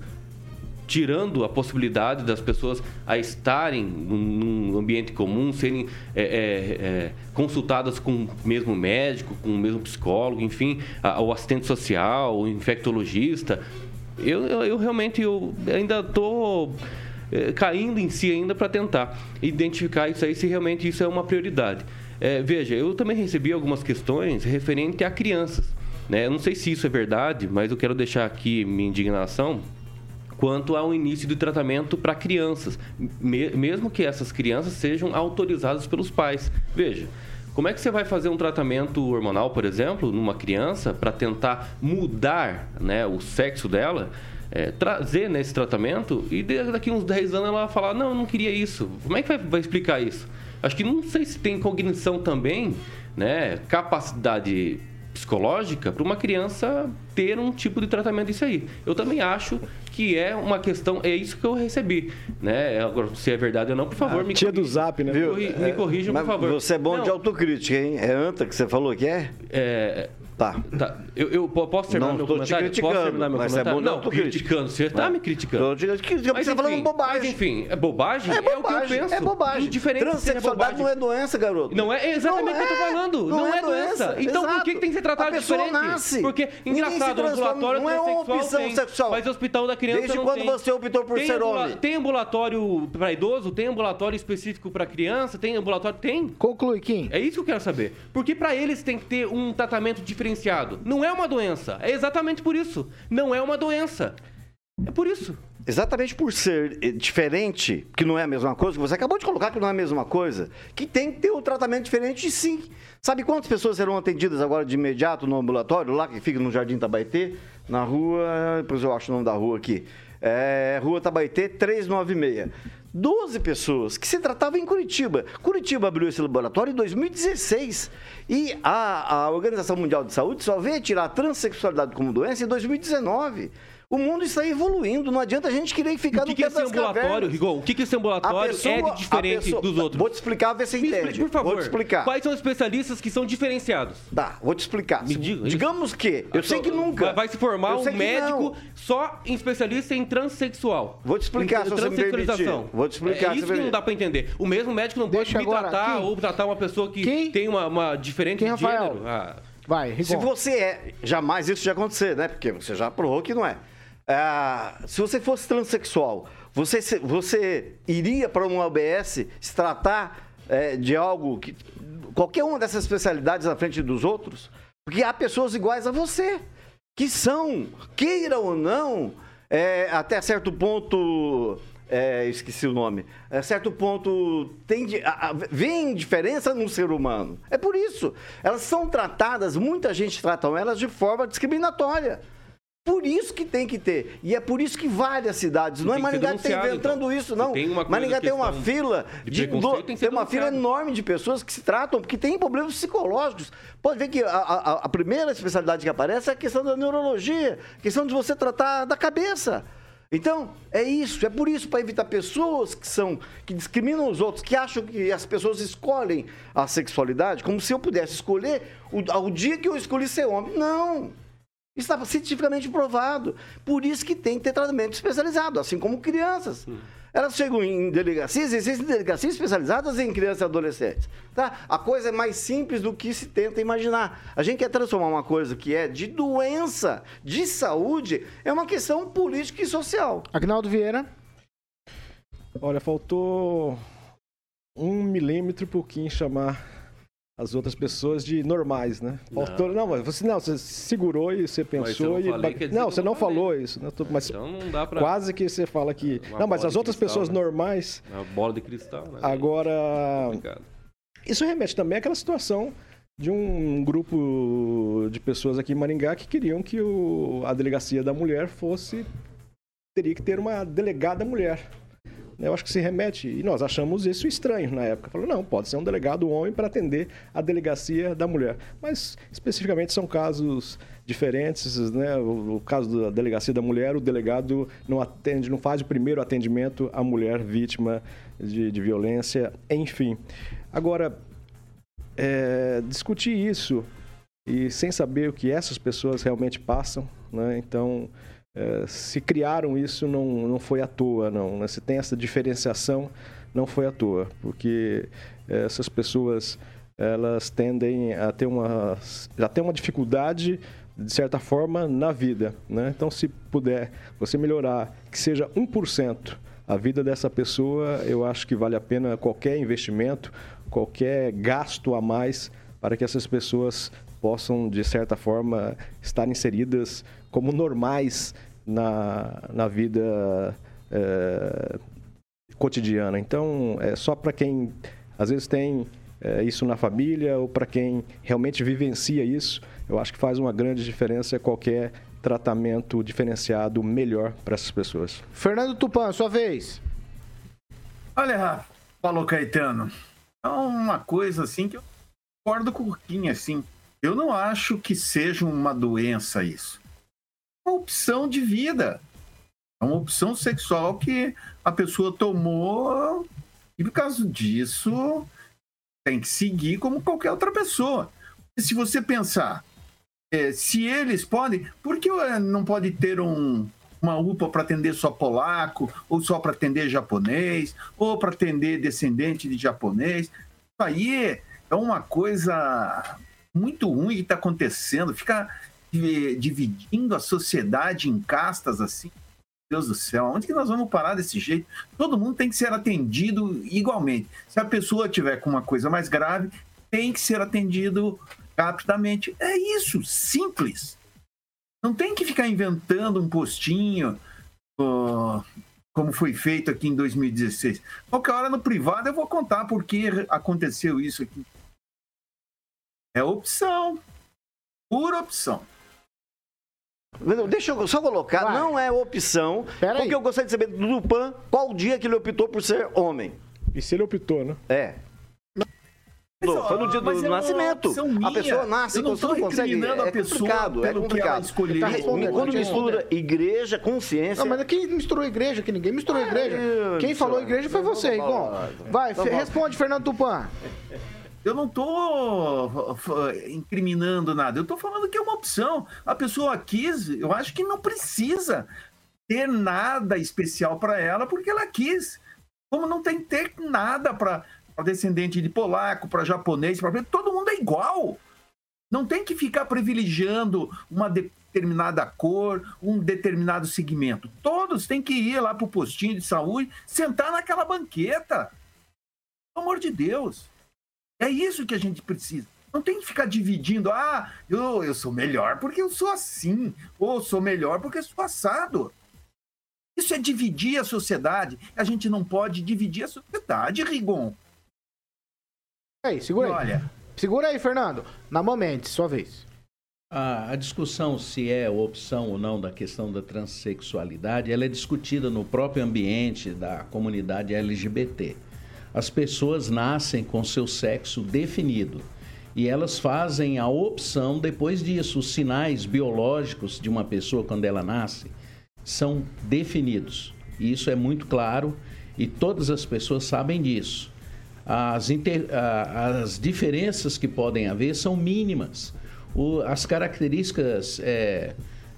tirando a possibilidade das pessoas a estarem num ambiente comum, serem é, é, é, consultadas com o mesmo médico, com o mesmo psicólogo, enfim, a, o assistente social, o infectologista... Eu, eu, eu realmente eu ainda estou é, caindo em si ainda para tentar identificar isso aí, se realmente isso é uma prioridade. É, veja, eu também recebi algumas questões referente a crianças. Né? Eu não sei se isso é verdade, mas eu quero deixar aqui minha indignação quanto ao início do tratamento para crianças, me, mesmo que essas crianças sejam autorizadas pelos pais. Veja... Como é que você vai fazer um tratamento hormonal, por exemplo, numa criança, para tentar mudar, né, o sexo dela, é, trazer nesse tratamento e daqui uns dez anos ela falar, não, eu não queria isso. Como é que vai, vai explicar isso? Acho que não sei se tem cognição também, né, capacidade psicológica para uma criança ter um tipo de tratamento disso aí. Eu também acho que é uma questão, é isso que eu recebi, né? Agora, se é verdade ou não, por favor, ah, me tia corri... do Zap, né? Me, corri... é, me corrijam, por favor. Você é bom não. de autocrítica, hein? É anta que você falou que é? É... Tá. tá. Eu, eu posso terminar não meu comentário? Te posso terminar meu mas comentário? É bom não, tô criticando. Você está me criticando. Tô te criticando. Mas, você está falando bobagem. Mas, enfim, é bobagem? É, é bobagem. É o que eu penso. É bobagem. Transsexualidade não é doença, garoto. Não é exatamente o que eu tô falando. Não, não é, é doença. doença. Então, exato. Por que tem que ser tratado diferente? Nasce. Porque, engraçado, o ambulatório não é uma opção tem, sexual. Mas o hospital da criança Desde não quando tem. Você optou por tem ser homem? Tem ambulatório para idoso? Tem ambulatório específico para criança? Tem ambulatório? Tem. Conclui, Kim. É isso que eu quero saber. Porque para eles tem que ter um tratamento diferente. Diferenciado. Não é uma doença. É exatamente por isso. Não é uma doença. É por isso. Exatamente por ser diferente, que não é a mesma coisa, que você acabou de colocar que não é a mesma coisa, que tem que ter um tratamento diferente, sim. Sabe quantas pessoas serão atendidas agora de imediato no ambulatório, lá que fica no Jardim Tabaitê, na rua... Depois eu acho o nome da rua aqui. É, Rua Tabaitê trezentos e noventa e seis. doze pessoas que se tratavam em Curitiba. Curitiba abriu esse laboratório em dois mil e dezesseis e a, a Organização Mundial de Saúde só veio tirar a transexualidade como doença em dois mil e dezenove. O mundo está evoluindo, não adianta a gente querer ficar no tempo das cavernas. Rigon, o que que esse ambulatório pessoa, é de diferente pessoa, dos outros? Vou te explicar, vê se você entende. Por favor, vou te explicar. Quais são os especialistas que são diferenciados? Tá, vou te explicar. Me diga, Digamos isso. que, eu a sei só, que nunca. Vai se formar um médico não. só em especialista em transexual. Vou te explicar, em, se você me permitir. Vou te explicar. É isso que não dá para entender. O mesmo médico não Deixa pode me agora, tratar quem? ou tratar uma pessoa que quem? tem uma, uma diferente quem, de gênero. Ah. Vai, Rigon. Se você é, jamais isso já acontecer, né? Porque você já provou que não é. Ah, se você fosse transexual, você, você iria para uma U B S se tratar é, de algo, que, qualquer uma dessas especialidades na frente dos outros? Porque há pessoas iguais a você, que são, queiram ou não, é, até certo ponto... É, esqueci o nome. A certo ponto, tem, a, a, vem diferença no ser humano. É por isso. Elas são tratadas, muita gente trata elas de forma discriminatória. Por isso que tem que ter. E é por isso que várias cidades, não, não é Maringá que está inventando então. isso, não. Tem uma Maringá tem uma fila de, de do, tem, tem uma fila enorme de pessoas que se tratam, porque tem problemas psicológicos. Pode ver que a, a, a primeira especialidade que aparece é a questão da neurologia, a questão de você tratar da cabeça. Então, é isso, é por isso, para evitar pessoas que são, que discriminam os outros, que acham que as pessoas escolhem a sexualidade, como se eu pudesse escolher o, o dia que eu escolhi ser homem. Não! Isso está cientificamente provado. Por isso que tem que ter tratamento especializado, assim como crianças. Hum. Elas chegam em delegacias, existem delegacias especializadas em crianças e adolescentes. Tá? A coisa é mais simples do que se tenta imaginar. A gente quer transformar uma coisa que é de doença, de saúde, é uma questão política e social. Agnaldo Vieira. Olha, faltou um milímetro por quem chamar as outras pessoas de normais, né? Faltou, não, mas você, não, você segurou e você pensou mas eu não falei, e... Quer dizer, não, você não, não falou isso, né? Tô, mas então não dá pra... quase que você fala que... Uma não, mas as outras cristal, pessoas né? normais... Uma bola de cristal, né? Agora... É isso remete também àquela situação de um grupo de pessoas aqui em Maringá que queriam que o... a delegacia da mulher fosse... Teria que ter uma delegada mulher. Eu acho que se remete, e nós achamos isso estranho na época. Falou, não, pode ser um delegado homem para atender a delegacia da mulher. Mas, especificamente, são casos diferentes, né? O, o caso da delegacia da mulher, o delegado não atende, não faz o primeiro atendimento à mulher vítima de, de violência, enfim. Agora, é, discutir isso e sem saber o que essas pessoas realmente passam, né? Então... É, se criaram isso, não, não foi à toa, não. Né? Se tem essa diferenciação, não foi à toa, porque essas pessoas, elas tendem a ter uma, a ter uma dificuldade, de certa forma, na vida. Né? Então, se puder você melhorar, que seja um por cento a vida dessa pessoa, eu acho que vale a pena qualquer investimento, qualquer gasto a mais para que essas pessoas possam, de certa forma, estar inseridas como normais na, na vida é, cotidiana. Então, é só para quem, às vezes, tem é, isso na família ou para quem realmente vivencia isso, eu acho que faz uma grande diferença qualquer tratamento diferenciado melhor para essas pessoas. Fernando Tupã, sua vez. Olha, Rafa, Paulo Caetano, é uma coisa assim que eu concordo com o Kim, assim, eu não acho que seja uma doença isso. Uma opção de vida, uma opção sexual que a pessoa tomou e, por causa disso, tem que seguir como qualquer outra pessoa. Se você pensar, é, se eles podem, por que não pode ter um, uma U P A para atender só polaco, ou só para atender japonês, ou para atender descendente de japonês? Isso aí é uma coisa muito ruim que está acontecendo, fica... dividindo a sociedade em castas assim, meu Deus do céu, onde que nós vamos parar desse jeito? Todo mundo tem que ser atendido igualmente. Se a pessoa tiver com uma coisa mais grave, tem que ser atendido rapidamente. É isso, simples. Não tem que ficar inventando um postinho, uh, como foi feito aqui em dois mil e dezesseis. Qualquer hora no privado eu vou contar por que aconteceu isso aqui. É opção, pura opção. Deixa eu só colocar, vai. Não é opção, Pera porque aí. Eu gostaria de saber do Tupã qual o dia que ele optou por ser homem. E se ele optou, né? É. Mas, foi no dia do nascimento. A pessoa nasce, eu não estou recriminando a pessoa pelo que ela escolheu. Quando mistura igreja com ciência... Não, mas quem misturou igreja? Que ninguém misturou igreja. Quem falou igreja foi você, Rigon. Vai, responde, Fernando Tupã. Eu não estou incriminando nada, eu estou falando que é uma opção. A pessoa quis, eu acho que não precisa ter nada especial para ela, porque ela quis. Como não tem que ter nada para descendente de polaco, para japonês, para... todo mundo é igual. Não tem que ficar privilegiando uma determinada cor, um determinado segmento. Todos têm que ir lá para o postinho de saúde, sentar naquela banqueta. Pelo amor de Deus. É isso que a gente precisa. Não tem que ficar dividindo. Ah, eu, eu sou melhor porque eu sou assim. Ou sou melhor porque eu sou assado. Isso é dividir a sociedade. A gente não pode dividir a sociedade, Rigon. Aí, segura aí. Olha. Segura aí, Fernando. Na momento, sua vez. A, a discussão se é opção ou não da questão da transexualidade, ela é discutida no próprio ambiente da comunidade L G B T. As pessoas nascem com seu sexo definido e elas fazem a opção depois disso. Os sinais biológicos de uma pessoa quando ela nasce são definidos. E isso é muito claro e todas as pessoas sabem disso. As, inter... as diferenças que podem haver são mínimas. O... As características é...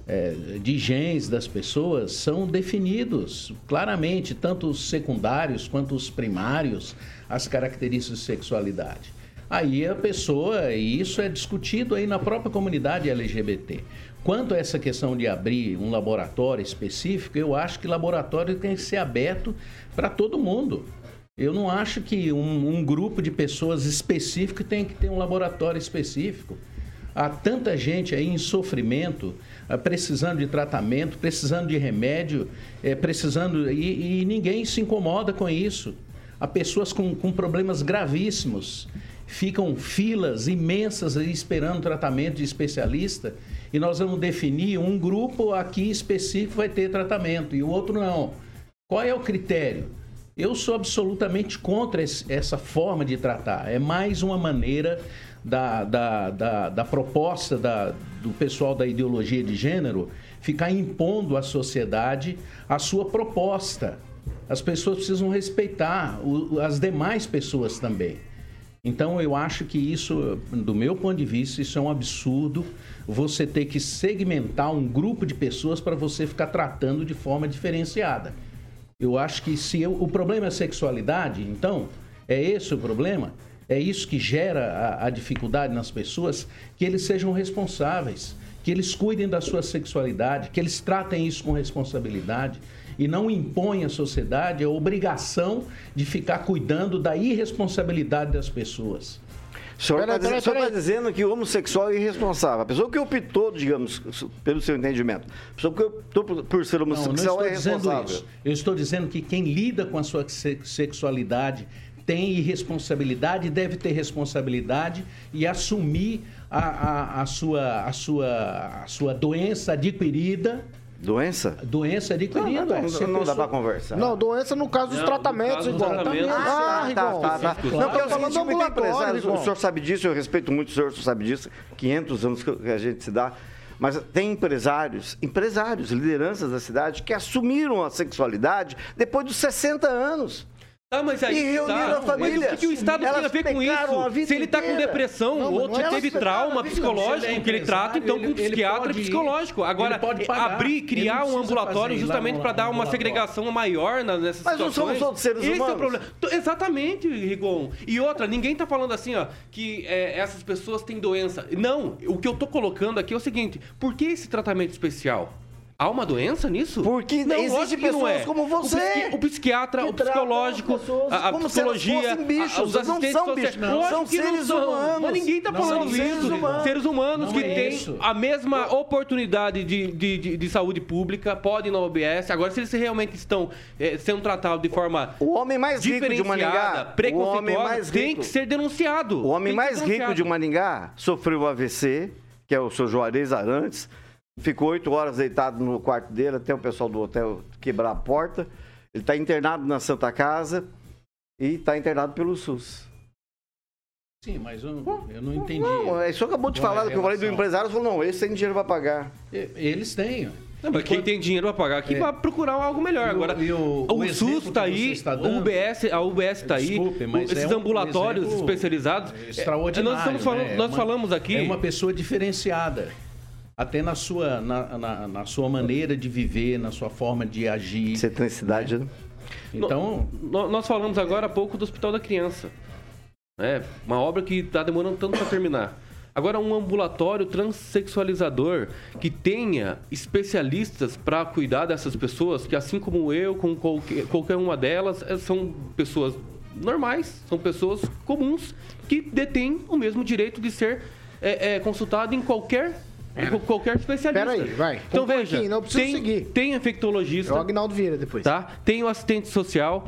É... de genes das pessoas são definidos claramente, tanto os secundários quanto os primários, as características de sexualidade. Aí a pessoa, e isso é discutido aí na própria comunidade L G B T. Quanto a essa questão de abrir um laboratório específico, eu acho que laboratório tem que ser aberto para todo mundo. Eu não acho que um, um grupo de pessoas específico tem que ter um laboratório específico. Há tanta gente aí em sofrimento, precisando de tratamento, precisando de remédio, é, precisando e, e ninguém se incomoda com isso. Há pessoas com, com problemas gravíssimos, ficam filas imensas aí esperando tratamento de especialista e nós vamos definir um grupo aqui específico vai ter tratamento e o outro não. Qual é o critério? Eu sou absolutamente contra essa forma de tratar. É mais uma maneira da, da, da, da proposta da, do pessoal da ideologia de gênero ficar impondo à sociedade a sua proposta. As pessoas precisam respeitar o, as demais pessoas também. Então, eu acho que isso, do meu ponto de vista, isso é um absurdo. Você ter que segmentar um grupo de pessoas para você ficar tratando de forma diferenciada. Eu acho que se eu, o problema é a sexualidade, então, é esse o problema? É isso que gera a, a dificuldade nas pessoas? Que eles sejam responsáveis, que eles cuidem da sua sexualidade, que eles tratem isso com responsabilidade e não imponham à sociedade a obrigação de ficar cuidando da irresponsabilidade das pessoas. O senhor está dizendo, tá dizendo que o homossexual é irresponsável. A pessoa que optou, digamos, pelo seu entendimento, a pessoa que optou por, por ser homossexual não, não é irresponsável. Eu estou dizendo que quem lida com a sua sexualidade tem irresponsabilidade, deve ter responsabilidade e assumir a, a, a, sua, a, sua, a sua doença adquirida. Doença? Doença adquirida. Não, não, não, não dá pra conversar. Não, doença no caso dos não, tratamentos, igual. Tratamento. Ah, tá, Rigon. Tá, tá, tá. Não, porque eu falo do ambulatório. O senhor sabe disso, eu respeito muito o senhor, o senhor sabe disso. quinhentos anos que a gente se dá. Mas tem empresários, empresários, lideranças da cidade, que assumiram a sexualidade depois dos sessenta anos. Ah, mas aí, e reuniram tá, a família. O que o Estado elas tem a ver com isso? Se ele está com depressão, o outro teve trauma psicológico, é que ele trata, então ele, com um psiquiatra e psicológico. Agora, pode pagar, abrir, criar um ambulatório justamente para dar uma segregação maior nessas situações. Mas não somos todos seres humanos. Esse é o problema. Exatamente, Rigon. E outra, ninguém está falando assim, ó, que é, essas pessoas têm doença. Não, o que eu estou colocando aqui é o seguinte, por que esse tratamento especial? Há uma doença nisso? Porque não, existe pessoas não é. como você. O, psiqui- o psiquiatra, o psicológico, a, a como psicologia, a, bichos, os assistentes não são bichos, não, são seres não humanos. São. Mas ninguém está falando isso. Seres humanos, seres humanos que é têm isso. a mesma oportunidade de, de, de, de saúde pública, podem na O B S. Agora, se eles realmente estão é, sendo tratados de forma o homem mais rico de Maringá, preconceituosa, tem que ser denunciado. O homem mais rico de Maringá sofreu o A V C, que é o senhor Juarez Arantes. Ficou oito horas deitado no quarto dele, até o pessoal do hotel quebrar a porta. Ele está internado na Santa Casa e está internado pelo S U S. Sim, mas eu, eu não entendi. Não, o senhor acabou de falar do que eu falei do empresário, falou, não, eles têm dinheiro para pagar. Eles têm, não, mas quem tem dinheiro para pagar aqui vai é. procurar algo melhor. Agora, e o, o, o S U S está aí, está dando, a U B S está aí, mas esses é um, ambulatórios um especializados. Extraordinário. Nós, estamos falando, né? nós uma, falamos aqui. É uma pessoa diferenciada. Até na sua, na, na, na sua maneira de viver, na sua forma de agir. Você tem cidade, né? Então... No, nós falamos agora há pouco do Hospital da Criança. É uma obra que está demorando tanto para terminar. Agora, um ambulatório transexualizador que tenha especialistas para cuidar dessas pessoas, que assim como eu, com qualquer, qualquer uma delas, são pessoas normais, são pessoas comuns, que detêm o mesmo direito de ser é, é, consultado em qualquer Qualquer especialista. Peraí, vai. Então um veja, não tem, seguir. tem infectologista. É o Agnaldo Vieira depois. Tá? Tem o assistente social,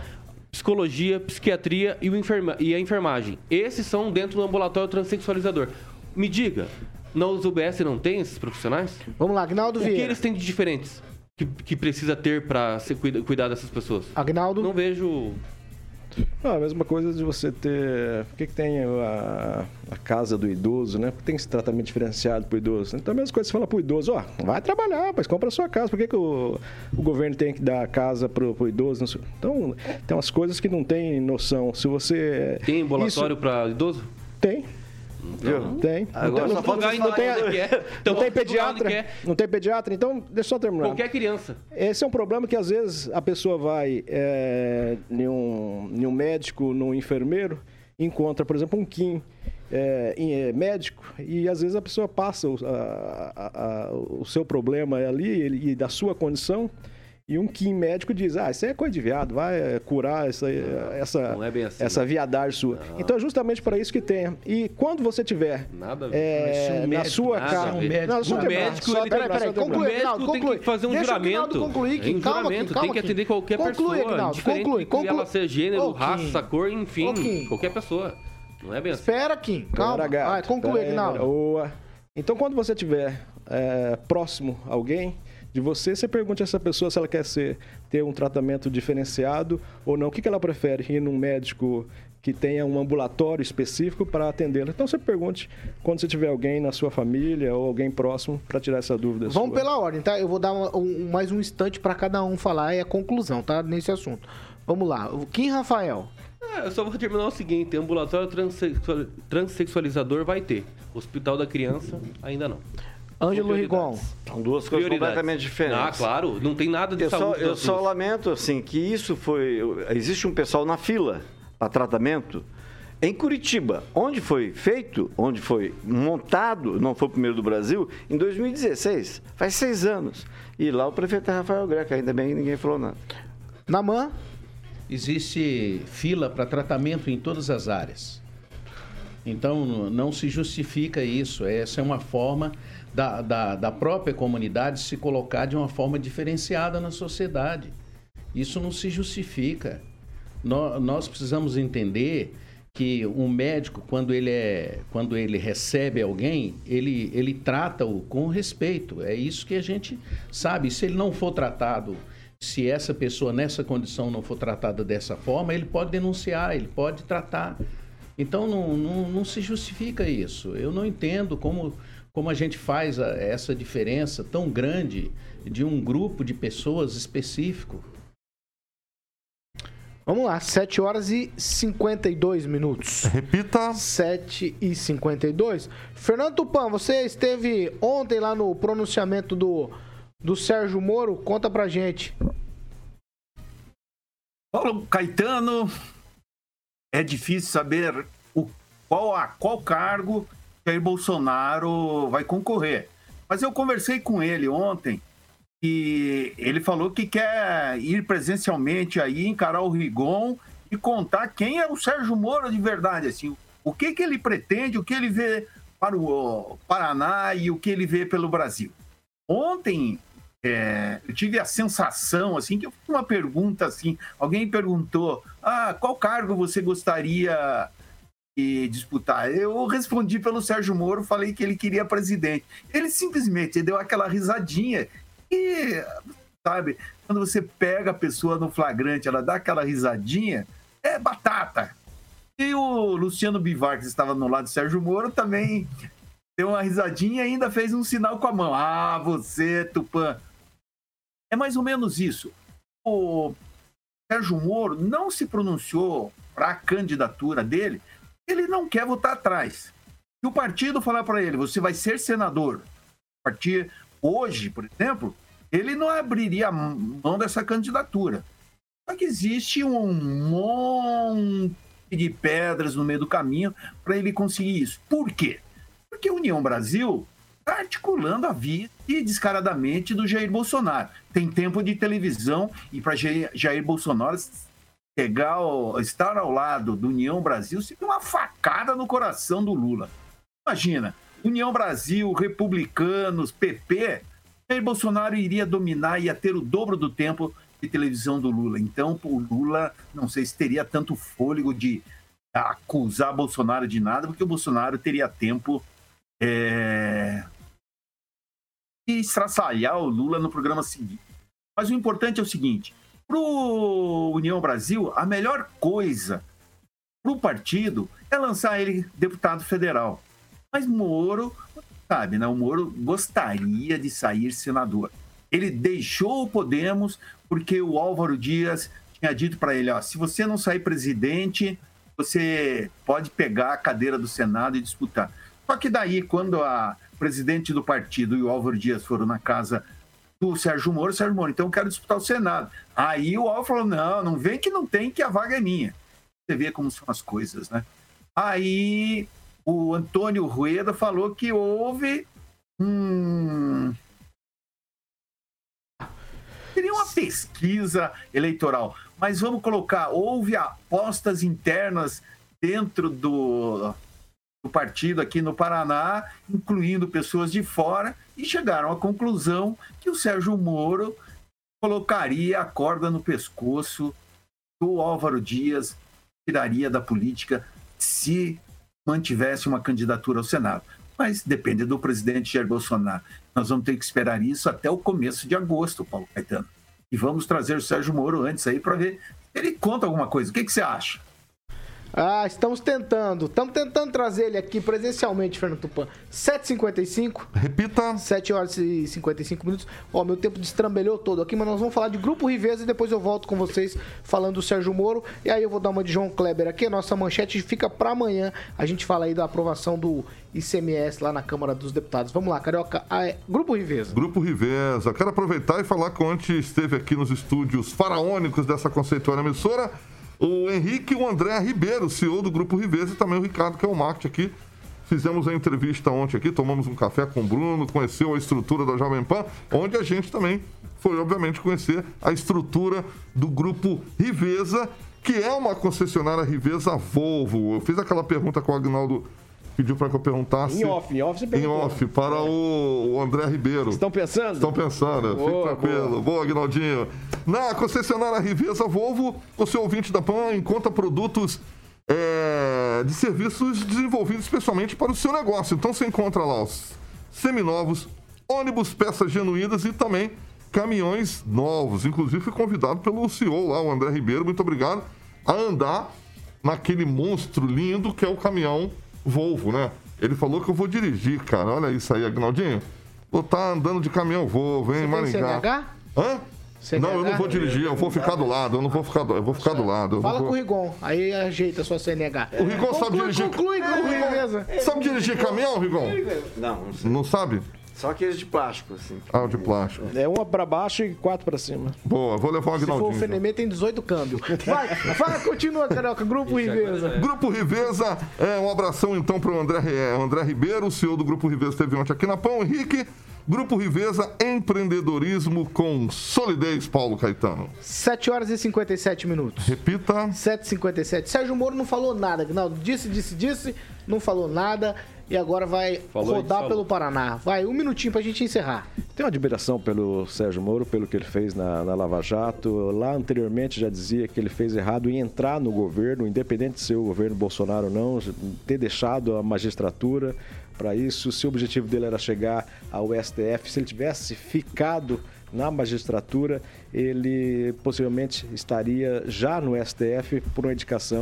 psicologia, psiquiatria e, o enferma, e a enfermagem. Esses são dentro do ambulatório transexualizador. Me diga, nos U B S não tem esses profissionais? Vamos lá, Agnaldo Vieira. O que eles têm de diferentes que, que precisa ter para cuida, cuidar dessas pessoas? Agnaldo? Não vejo... Ah, a mesma coisa de você ter... Por que, que tem a, a casa do idoso, né? Por que tem esse tratamento diferenciado para o idoso? Então, a mesma coisa que você fala para o idoso, ó, oh, vai trabalhar, mas compra a sua casa. Por que, que o, o governo tem que dar casa para o idoso? Não sei. Então, tem umas coisas que não tem noção. Se você... Tem ambulatório isso... para idoso? Tem. Não. Tem. Agora não tem, só não, não, tem, então, não tem pediatra. Não tem pediatra, então deixa eu só terminar. Qualquer criança. Esse é um problema que às vezes a pessoa vai é, em, um, em um médico, num enfermeiro, encontra, por exemplo, um Kim é, em, é, médico, e às vezes a pessoa passa o, a, a, a, o seu problema ali ele, e da sua condição. E um Kim médico diz, ah, isso é coisa de viado, vai curar essa, não, essa, não é bem assim, essa viadagem sua. Não. Então é justamente para isso que tem. E quando você tiver nada é, um na médico, sua casa... Um médico, não, só o médico só, ele pera, pera, pera, conclui, o Agnaldo, tem que fazer um deixa juramento. Concluir, que, é, um calma juramento, aqui, calma tem que atender qualquer conclui, pessoa, Agnaldo, diferente conclui, que conclui. Ela seja gênero, okay. raça, cor, enfim, okay. qualquer pessoa. Não é bem assim. Espera, Kim, calma. Vai, conclui, Agnaldo. Então quando você tiver é, próximo a alguém... De você, você pergunte a essa pessoa se ela quer ser, ter um tratamento diferenciado ou não. O que, que ela prefere? Ir num médico que tenha um ambulatório específico para atendê-la. Então, você pergunte quando você tiver alguém na sua família ou alguém próximo para tirar essa dúvida. Vamos sua. Pela ordem, tá? Eu vou dar um, um, mais um instante para cada um falar e a conclusão, tá? Nesse assunto. Vamos lá. O Kim Rafael. É, eu só vou terminar o seguinte. Ambulatório transexual, transexualizador vai ter. Hospital da Criança, ainda não. Ângelo Rigon. São duas coisas completamente diferentes. Ah, claro, não tem nada de eu saúde. Só, eu só lamento, assim, que isso foi... Existe um pessoal na fila para tratamento em Curitiba, onde foi feito, onde foi montado, não foi o primeiro do Brasil, em dois mil e dezesseis, faz seis anos. E lá o prefeito é Rafael Greca, ainda bem que ninguém falou nada. Namã? Existe fila para tratamento em todas as áreas. Então, não se justifica isso. Essa é uma forma... Da, da, da própria comunidade se colocar de uma forma diferenciada na sociedade. Isso não se justifica. Nós, nós precisamos entender que um médico, quando ele, é, quando ele recebe alguém, ele, ele trata-o com respeito. É isso que a gente sabe. Se ele não for tratado, se essa pessoa nessa condição não for tratada dessa forma, ele pode denunciar, ele pode tratar. Então, não, não, não se justifica isso. Eu não entendo como... Como a gente faz a, essa diferença tão grande de um grupo de pessoas específico? Vamos lá, sete horas e cinquenta e dois minutos. Repita. sete e cinquenta e dois. Fernando Tupã, você esteve ontem lá no pronunciamento do, do Sérgio Moro. Conta pra gente. Paulo Caetano, é difícil saber o, qual, a qual cargo... Jair Bolsonaro vai concorrer. Mas eu conversei com ele ontem e ele falou que quer ir presencialmente aí, encarar o Rigon e contar quem é o Sérgio Moro de verdade, assim, o que que ele pretende, o que ele vê para o Paraná e o que ele vê pelo Brasil. Ontem é, eu tive a sensação, assim, que uma pergunta, assim, alguém perguntou, ah, qual cargo você gostaria... E disputar. Eu respondi pelo Sérgio Moro, falei que ele queria presidente. Ele simplesmente deu aquela risadinha e, sabe, quando você pega a pessoa no flagrante, ela dá aquela risadinha, é batata. E o Luciano Bivar, que estava no lado do Sérgio Moro, também deu uma risadinha e ainda fez um sinal com a mão. Ah, você, Tupã. É mais ou menos isso. O Sérgio Moro não se pronunciou para a candidatura dele. Ele não quer votar atrás. Se o partido falar para ele, você vai ser senador, a partir hoje, por exemplo, ele não abriria a mão dessa candidatura. Só que existe um monte de pedras no meio do caminho para ele conseguir isso. Por quê? Porque a União Brasil está articulando a vida e descaradamente do Jair Bolsonaro. Tem tempo de televisão e para Jair Bolsonaro... Chegar, estar ao lado do União Brasil, se tem uma facada no coração do Lula. Imagina, União Brasil, Republicanos, P P, Jair Bolsonaro iria dominar, ia ter o dobro do tempo de televisão do Lula. Então, o Lula, não sei se teria tanto fôlego de acusar Bolsonaro de nada, porque o Bolsonaro teria tempo é, de estraçalhar o Lula no programa seguinte. Mas o importante é o seguinte, para o União Brasil, a melhor coisa para o partido é lançar ele deputado federal. Mas Moro, sabe, né? O Moro gostaria de sair senador. Ele deixou o Podemos porque o Álvaro Dias tinha dito para ele, ó, se você não sair presidente, você pode pegar a cadeira do Senado e disputar. Só que daí, quando a presidente do partido e o Álvaro Dias foram na casa do Sérgio Moro, Sérgio Moro, então eu quero disputar o Senado. Aí o Álvaro falou, não, não vem que não tem, que a vaga é minha. Você vê como são as coisas, né? Aí o Antônio Rueda falou que houve um... seria uma pesquisa eleitoral, mas vamos colocar, houve apostas internas dentro do, do partido aqui no Paraná, incluindo pessoas de fora, e chegaram à conclusão que o Sérgio Moro colocaria a corda no pescoço do Álvaro Dias, tiraria da política, se mantivesse uma candidatura ao Senado. Mas depende do presidente Jair Bolsonaro. Nós vamos ter que esperar isso até o começo de agosto, Paulo Caetano. E vamos trazer o Sérgio Moro antes aí para ver se ele conta alguma coisa. O que, que você acha? Ah, estamos tentando. Estamos tentando trazer ele aqui presencialmente, Fernando Tupã. sete e cinquenta e cinco. Repita. sete horas e cinquenta e cinco minutos. Ó, meu tempo destrambelhou todo aqui, mas nós vamos falar de Grupo Riveza e depois eu volto com vocês falando do Sérgio Moro. E aí eu vou dar uma de João Kleber aqui. A nossa manchete fica para amanhã. A gente fala aí da aprovação do I C M S lá na Câmara dos Deputados. Vamos lá, Carioca. Ah, é. Grupo Riveza. Grupo Riveza. Quero aproveitar e falar que ontem esteve aqui nos estúdios faraônicos dessa conceituada emissora o Henrique e o André Ribeiro, C E O do Grupo Riveza, e também o Ricardo, que é o marketing aqui. Fizemos a entrevista ontem aqui, tomamos um café com o Bruno, conheceu a estrutura da Jovem Pan, onde a gente também foi, obviamente, conhecer a estrutura do Grupo Riveza, que é uma concessionária Riveza Volvo. Eu fiz aquela pergunta com o Agnaldo, pediu para que eu perguntasse... Em off, em off você perguntou. Em off, para é. o, o André Ribeiro. Estão pensando? Estão pensando, boa, fique tranquilo. Boa, boa Aguinaldinho. Na concessionária Riveza Volvo, o seu ouvinte da Pan encontra produtos é, de serviços desenvolvidos especialmente para o seu negócio. Então você encontra lá os seminovos, ônibus, peças genuínas e também caminhões novos. Inclusive fui convidado pelo C E O lá, o André Ribeiro, muito obrigado, a andar naquele monstro lindo que é o caminhão Volvo, né? Ele falou que eu vou dirigir, cara. Olha isso aí, Agnaldinho. Vou estar andando de caminhão Volvo, hein, Maringá. Hã? C N H? Não, eu não vou dirigir, eu vou ficar do lado, eu não vou ficar do, eu vou ficar do lado. Fala vou... com o Rigon, aí ajeita a sua C N H. O Rigon conclui, sabe dirigir... Conclui, conclui, é, beleza. Sabe dirigir caminhão, Rigon? Não, não sei. Não sabe? Só aqueles de plástico, assim. Ah, o de plástico. É uma pra baixo e quatro pra cima. Boa, vou levar o Aguinaldinho. Se for o Fenemê, tem dezoito câmbio. Vai, vai, continua, Carioca. Grupo Isso Riveza. É. Grupo Riveza, é, um abração então pro André, é, André Ribeiro, o C E O do Grupo Riveza, esteve ontem aqui na Pão. Henrique, Grupo Riveza, empreendedorismo com solidez, Paulo Caetano. sete horas e cinquenta e sete minutos. Repita. sete e cinquenta e sete. Sérgio Moro não falou nada, Aguinaldo. Disse, disse, disse, não falou nada. E agora vai falou rodar aí, pelo Paraná. Vai, um minutinho pra gente encerrar. Tenho uma admiração pelo Sérgio Moro, pelo que ele fez na, na Lava Jato. Lá anteriormente já dizia que ele fez errado em entrar no governo, independente de ser o governo Bolsonaro ou não, ter deixado a magistratura para isso. Se o objetivo dele era chegar ao S T F, se ele tivesse ficado na magistratura, ele possivelmente estaria já no S T F por uma indicação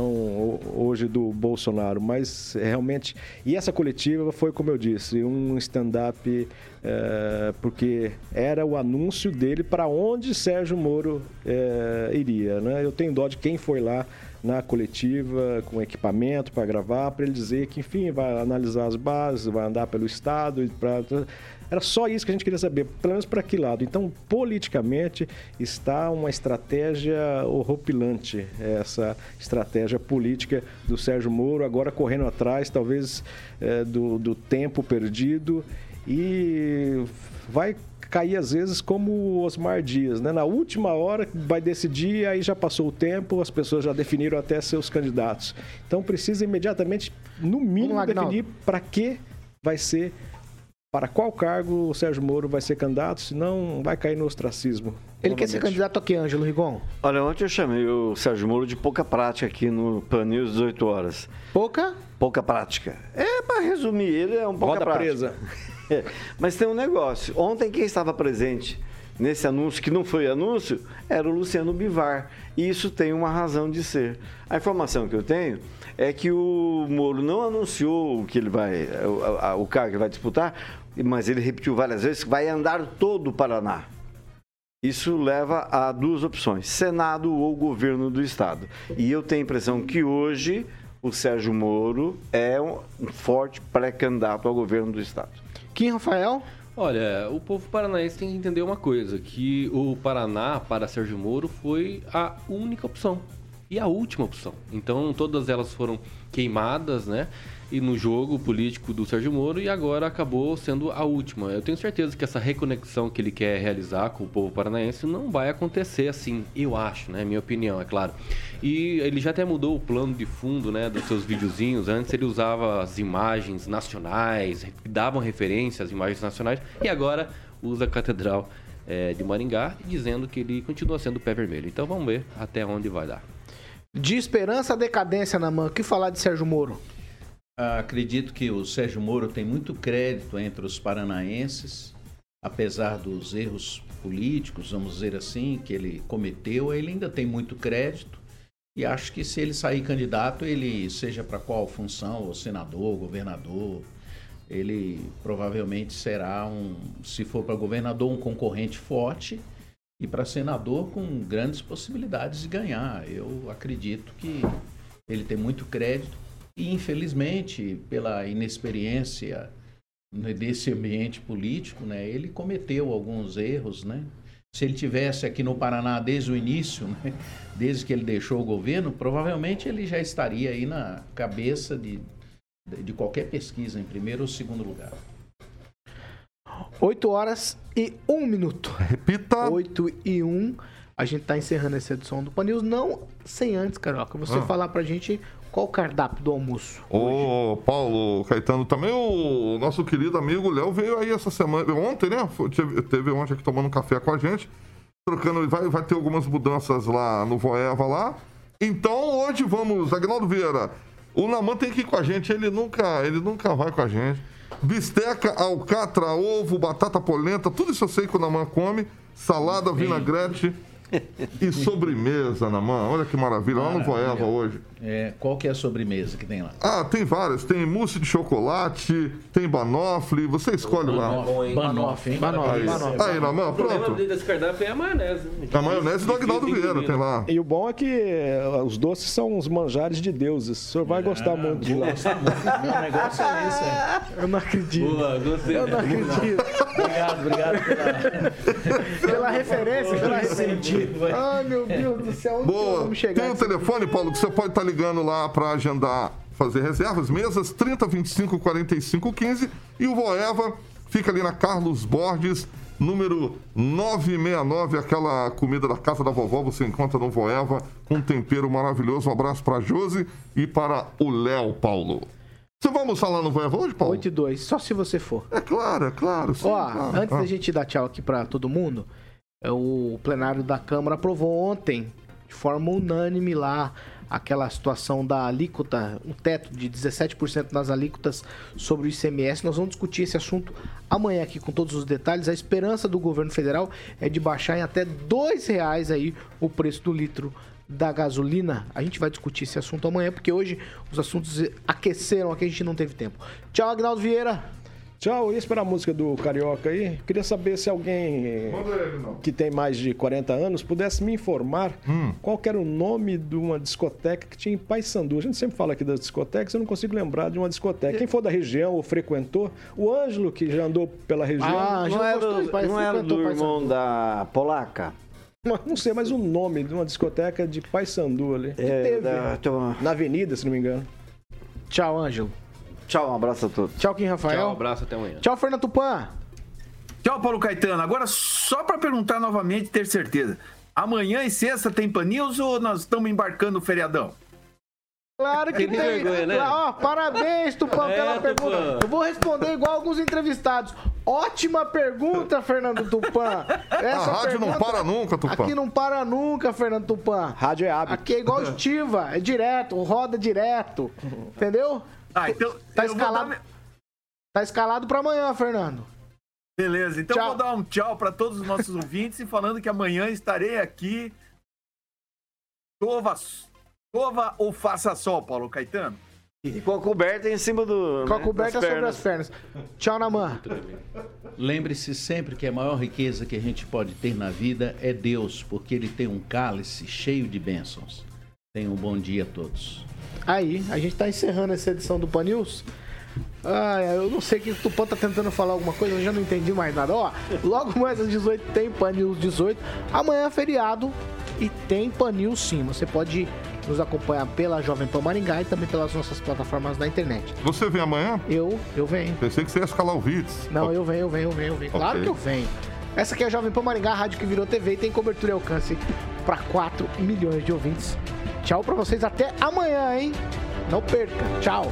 hoje do Bolsonaro. Mas realmente, e essa coletiva foi, como eu disse, um stand-up, é, porque era o anúncio dele para onde Sérgio Moro é, iria, né? Eu tenho dó de quem foi lá na coletiva, com equipamento para gravar, para ele dizer que, enfim, vai analisar as bases, vai andar pelo Estado e pra... Era só isso que a gente queria saber, pelo menos para que lado. Então, politicamente, está uma estratégia horripilante, essa estratégia política do Sérgio Moro, agora correndo atrás, talvez, é, do, do tempo perdido, e vai cair, às vezes, como o Osmar Dias, né? Na última hora vai decidir, aí já passou o tempo, as pessoas já definiram até seus candidatos. Então, precisa imediatamente, no mínimo, lá, definir para que... vai ser para qual cargo o Sérgio Moro vai ser candidato, senão vai cair no ostracismo. Ele quer ser candidato a quê, Ângelo Rigon? Olha, ontem eu chamei o Sérgio Moro de pouca prática aqui no Pan News dezoito horas. Pouca? Pouca prática. É, para resumir, ele é um pouca Roda prática. Roda presa. É. Mas tem um negócio. Ontem quem estava presente nesse anúncio, que não foi anúncio, era o Luciano Bivar. E isso tem uma razão de ser. A informação que eu tenho é que o Moro não anunciou o que ele vai, o, o cargo que ele vai disputar, mas ele repetiu várias vezes que vai andar todo o Paraná. Isso leva a duas opções, Senado ou governo do Estado. E eu tenho a impressão que hoje o Sérgio Moro é um forte pré-candidato ao governo do Estado. Kim Rafael? Olha, o povo paranaense tem que entender uma coisa, que o Paraná, para Sérgio Moro, foi a única opção e a última opção. Então, todas elas foram queimadas, né? E no jogo político do Sérgio Moro, e agora acabou sendo a última. Eu tenho certeza que essa reconexão que ele quer realizar com o povo paranaense não vai acontecer assim, eu acho, né? Minha opinião, é claro. E ele já até mudou o plano de fundo, né, dos seus videozinhos. Antes ele usava as imagens nacionais, davam referência às imagens nacionais, e agora usa a Catedral é, de Maringá, dizendo que ele continua sendo o pé vermelho. Então vamos ver até onde vai dar. De esperança à decadência, Namã, o que falar de Sérgio Moro? Acredito que o Sérgio Moro tem muito crédito entre os paranaenses, apesar dos erros políticos, vamos dizer assim, que ele cometeu, ele ainda tem muito crédito e acho que se ele sair candidato, ele seja para qual função, ou senador, governador, ele provavelmente será, um, se for para governador, um concorrente forte e para senador com grandes possibilidades de ganhar. Eu acredito que ele tem muito crédito. E, infelizmente, pela inexperiência desse ambiente político, né, ele cometeu alguns erros, né? Se ele tivesse aqui no Paraná desde o início, né, desde que ele deixou o governo, provavelmente ele já estaria aí na cabeça de, de qualquer pesquisa, em primeiro ou segundo lugar. oito horas e um minuto. Repita! oito e um. A gente está encerrando essa edição do Pan News, não sem antes, Carioca, você ah. falar pra gente... Qual o cardápio do almoço? Ô, oh, Paulo Caetano, também o nosso querido amigo Léo veio aí essa semana, ontem, né? Teve, teve ontem aqui tomando um café com a gente, trocando, vai, vai ter algumas mudanças lá no Voeva lá. Então, hoje vamos, Agnaldo Vieira, o Namã tem que ir com a gente, ele nunca, ele nunca vai com a gente. Bisteca, alcatra, ovo, batata polenta, tudo isso eu sei que o Namã come, salada, vinagrete... E sobremesa, Namã, olha que maravilha, maravilha. Lá no Voeva hoje. É, qual que é a sobremesa que tem lá? Ah, tem várias, tem mousse de chocolate, tem banoffee, você escolhe lá. Banoffee, banoffee, hein? Banoffee. Banoffee. Aí, Namã, pronto. O problema desse cardápio é a maionese. A maionese do Agnaldo Vieira tem lá. E o bom é que os doces são os manjares de deuses, o senhor vai ah, gostar muito de lá. O negócio é esse, é. Eu não acredito. Boa, gostei. Eu não acredito. Obrigado, obrigado pela... pela referência, pela referência. Ai, meu Deus do céu, onde vamos chegar? Tem o telefone, Paulo, que você pode estar ligando lá para agendar, fazer reservas, mesas trinta, vinte e cinco, quarenta e cinco, quinze. E o Voeva fica ali na Carlos Borges, número novecentos e sessenta e nove. Aquela comida da casa da vovó você encontra no Voeva, com um tempero maravilhoso. Um abraço para a Josi e para o Léo, Paulo. Você vai almoçar lá no Voeva hoje, Paulo? oito e dois, só se você for. É claro, é claro. Sim, ó, claro. Antes ah. da gente dar tchau aqui para todo mundo... O plenário da Câmara aprovou ontem, de forma unânime lá, aquela situação da alíquota, um teto de dezessete por cento nas alíquotas sobre o I C M S. Nós vamos discutir esse assunto amanhã aqui com todos os detalhes. A esperança do governo federal é de baixar em até dois reais aí o preço do litro da gasolina. A gente vai discutir esse assunto amanhã, porque hoje os assuntos aqueceram aqui, a gente não teve tempo. Tchau, Agnaldo Vieira. Tchau, isso para a música do Carioca aí. Queria saber se alguém que tem mais de quarenta anos pudesse me informar hum. qual que era o nome de uma discoteca que tinha em Paissandu. A gente sempre fala aqui das discotecas, eu não consigo lembrar de uma discoteca. Quem for da região ou frequentou, o Ângelo que já andou pela região... Ah, não, não era, gostou, do, não era do irmão da Polaca? Não sei, mas o nome de uma discoteca de Paissandu ali. Que é, teve, da... na avenida, se não me engano. Tchau, Ângelo. Tchau, um abraço a todos. Tchau, Kim Rafael. Tchau, um abraço, até amanhã. Tchau, Fernando Tupã. Tchau, Paulo Caetano. Agora, só para perguntar novamente e ter certeza, amanhã e sexta tem Pan News ou nós estamos embarcando no feriadão? Claro que, que tem. Vergonha, né? Ó, parabéns, Tupã, é, pela pergunta. Tupã. Eu vou responder igual alguns entrevistados. Ótima pergunta, Fernando Tupã. Essa a rádio pergunta, não para nunca, Tupã. Aqui não para nunca, Fernando Tupã. Rádio é hábito. Aqui é igual estiva, é direto, roda direto. Entendeu? Ah, então, tá, escalado, dar... tá escalado pra amanhã, Fernando. Beleza, então tchau. Vou dar um tchau pra todos os nossos ouvintes e falando que amanhã estarei aqui. Tovas. Cova ou faça sol, Paulo Caetano? E com a coberta em cima do... Com a né, coberta sobre as pernas. Tchau, Namã. Lembre-se sempre que a maior riqueza que a gente pode ter na vida é Deus, porque ele tem um cálice cheio de bênçãos. Tenham um bom dia a todos. Aí, a gente está encerrando essa edição do Pan News. Ah, eu não sei que o Tupã tá tentando falar alguma coisa, eu já não entendi mais nada. Ó, logo mais às dezoito tem Pan News dezoito. Amanhã é feriado e tem Pan News sim. Você pode ir nos acompanhar pela Jovem Pan Maringá e também pelas nossas plataformas da internet. Você vem amanhã? Eu, eu venho. Pensei que você ia escalar o Vitz. Não, eu venho, eu venho, eu venho, eu venho. Okay. Claro que eu venho. Essa aqui é a Jovem Pan Maringá, a rádio que virou T V e tem cobertura e alcance para quatro milhões de ouvintes. Tchau pra vocês, até amanhã, hein? Não perca, tchau.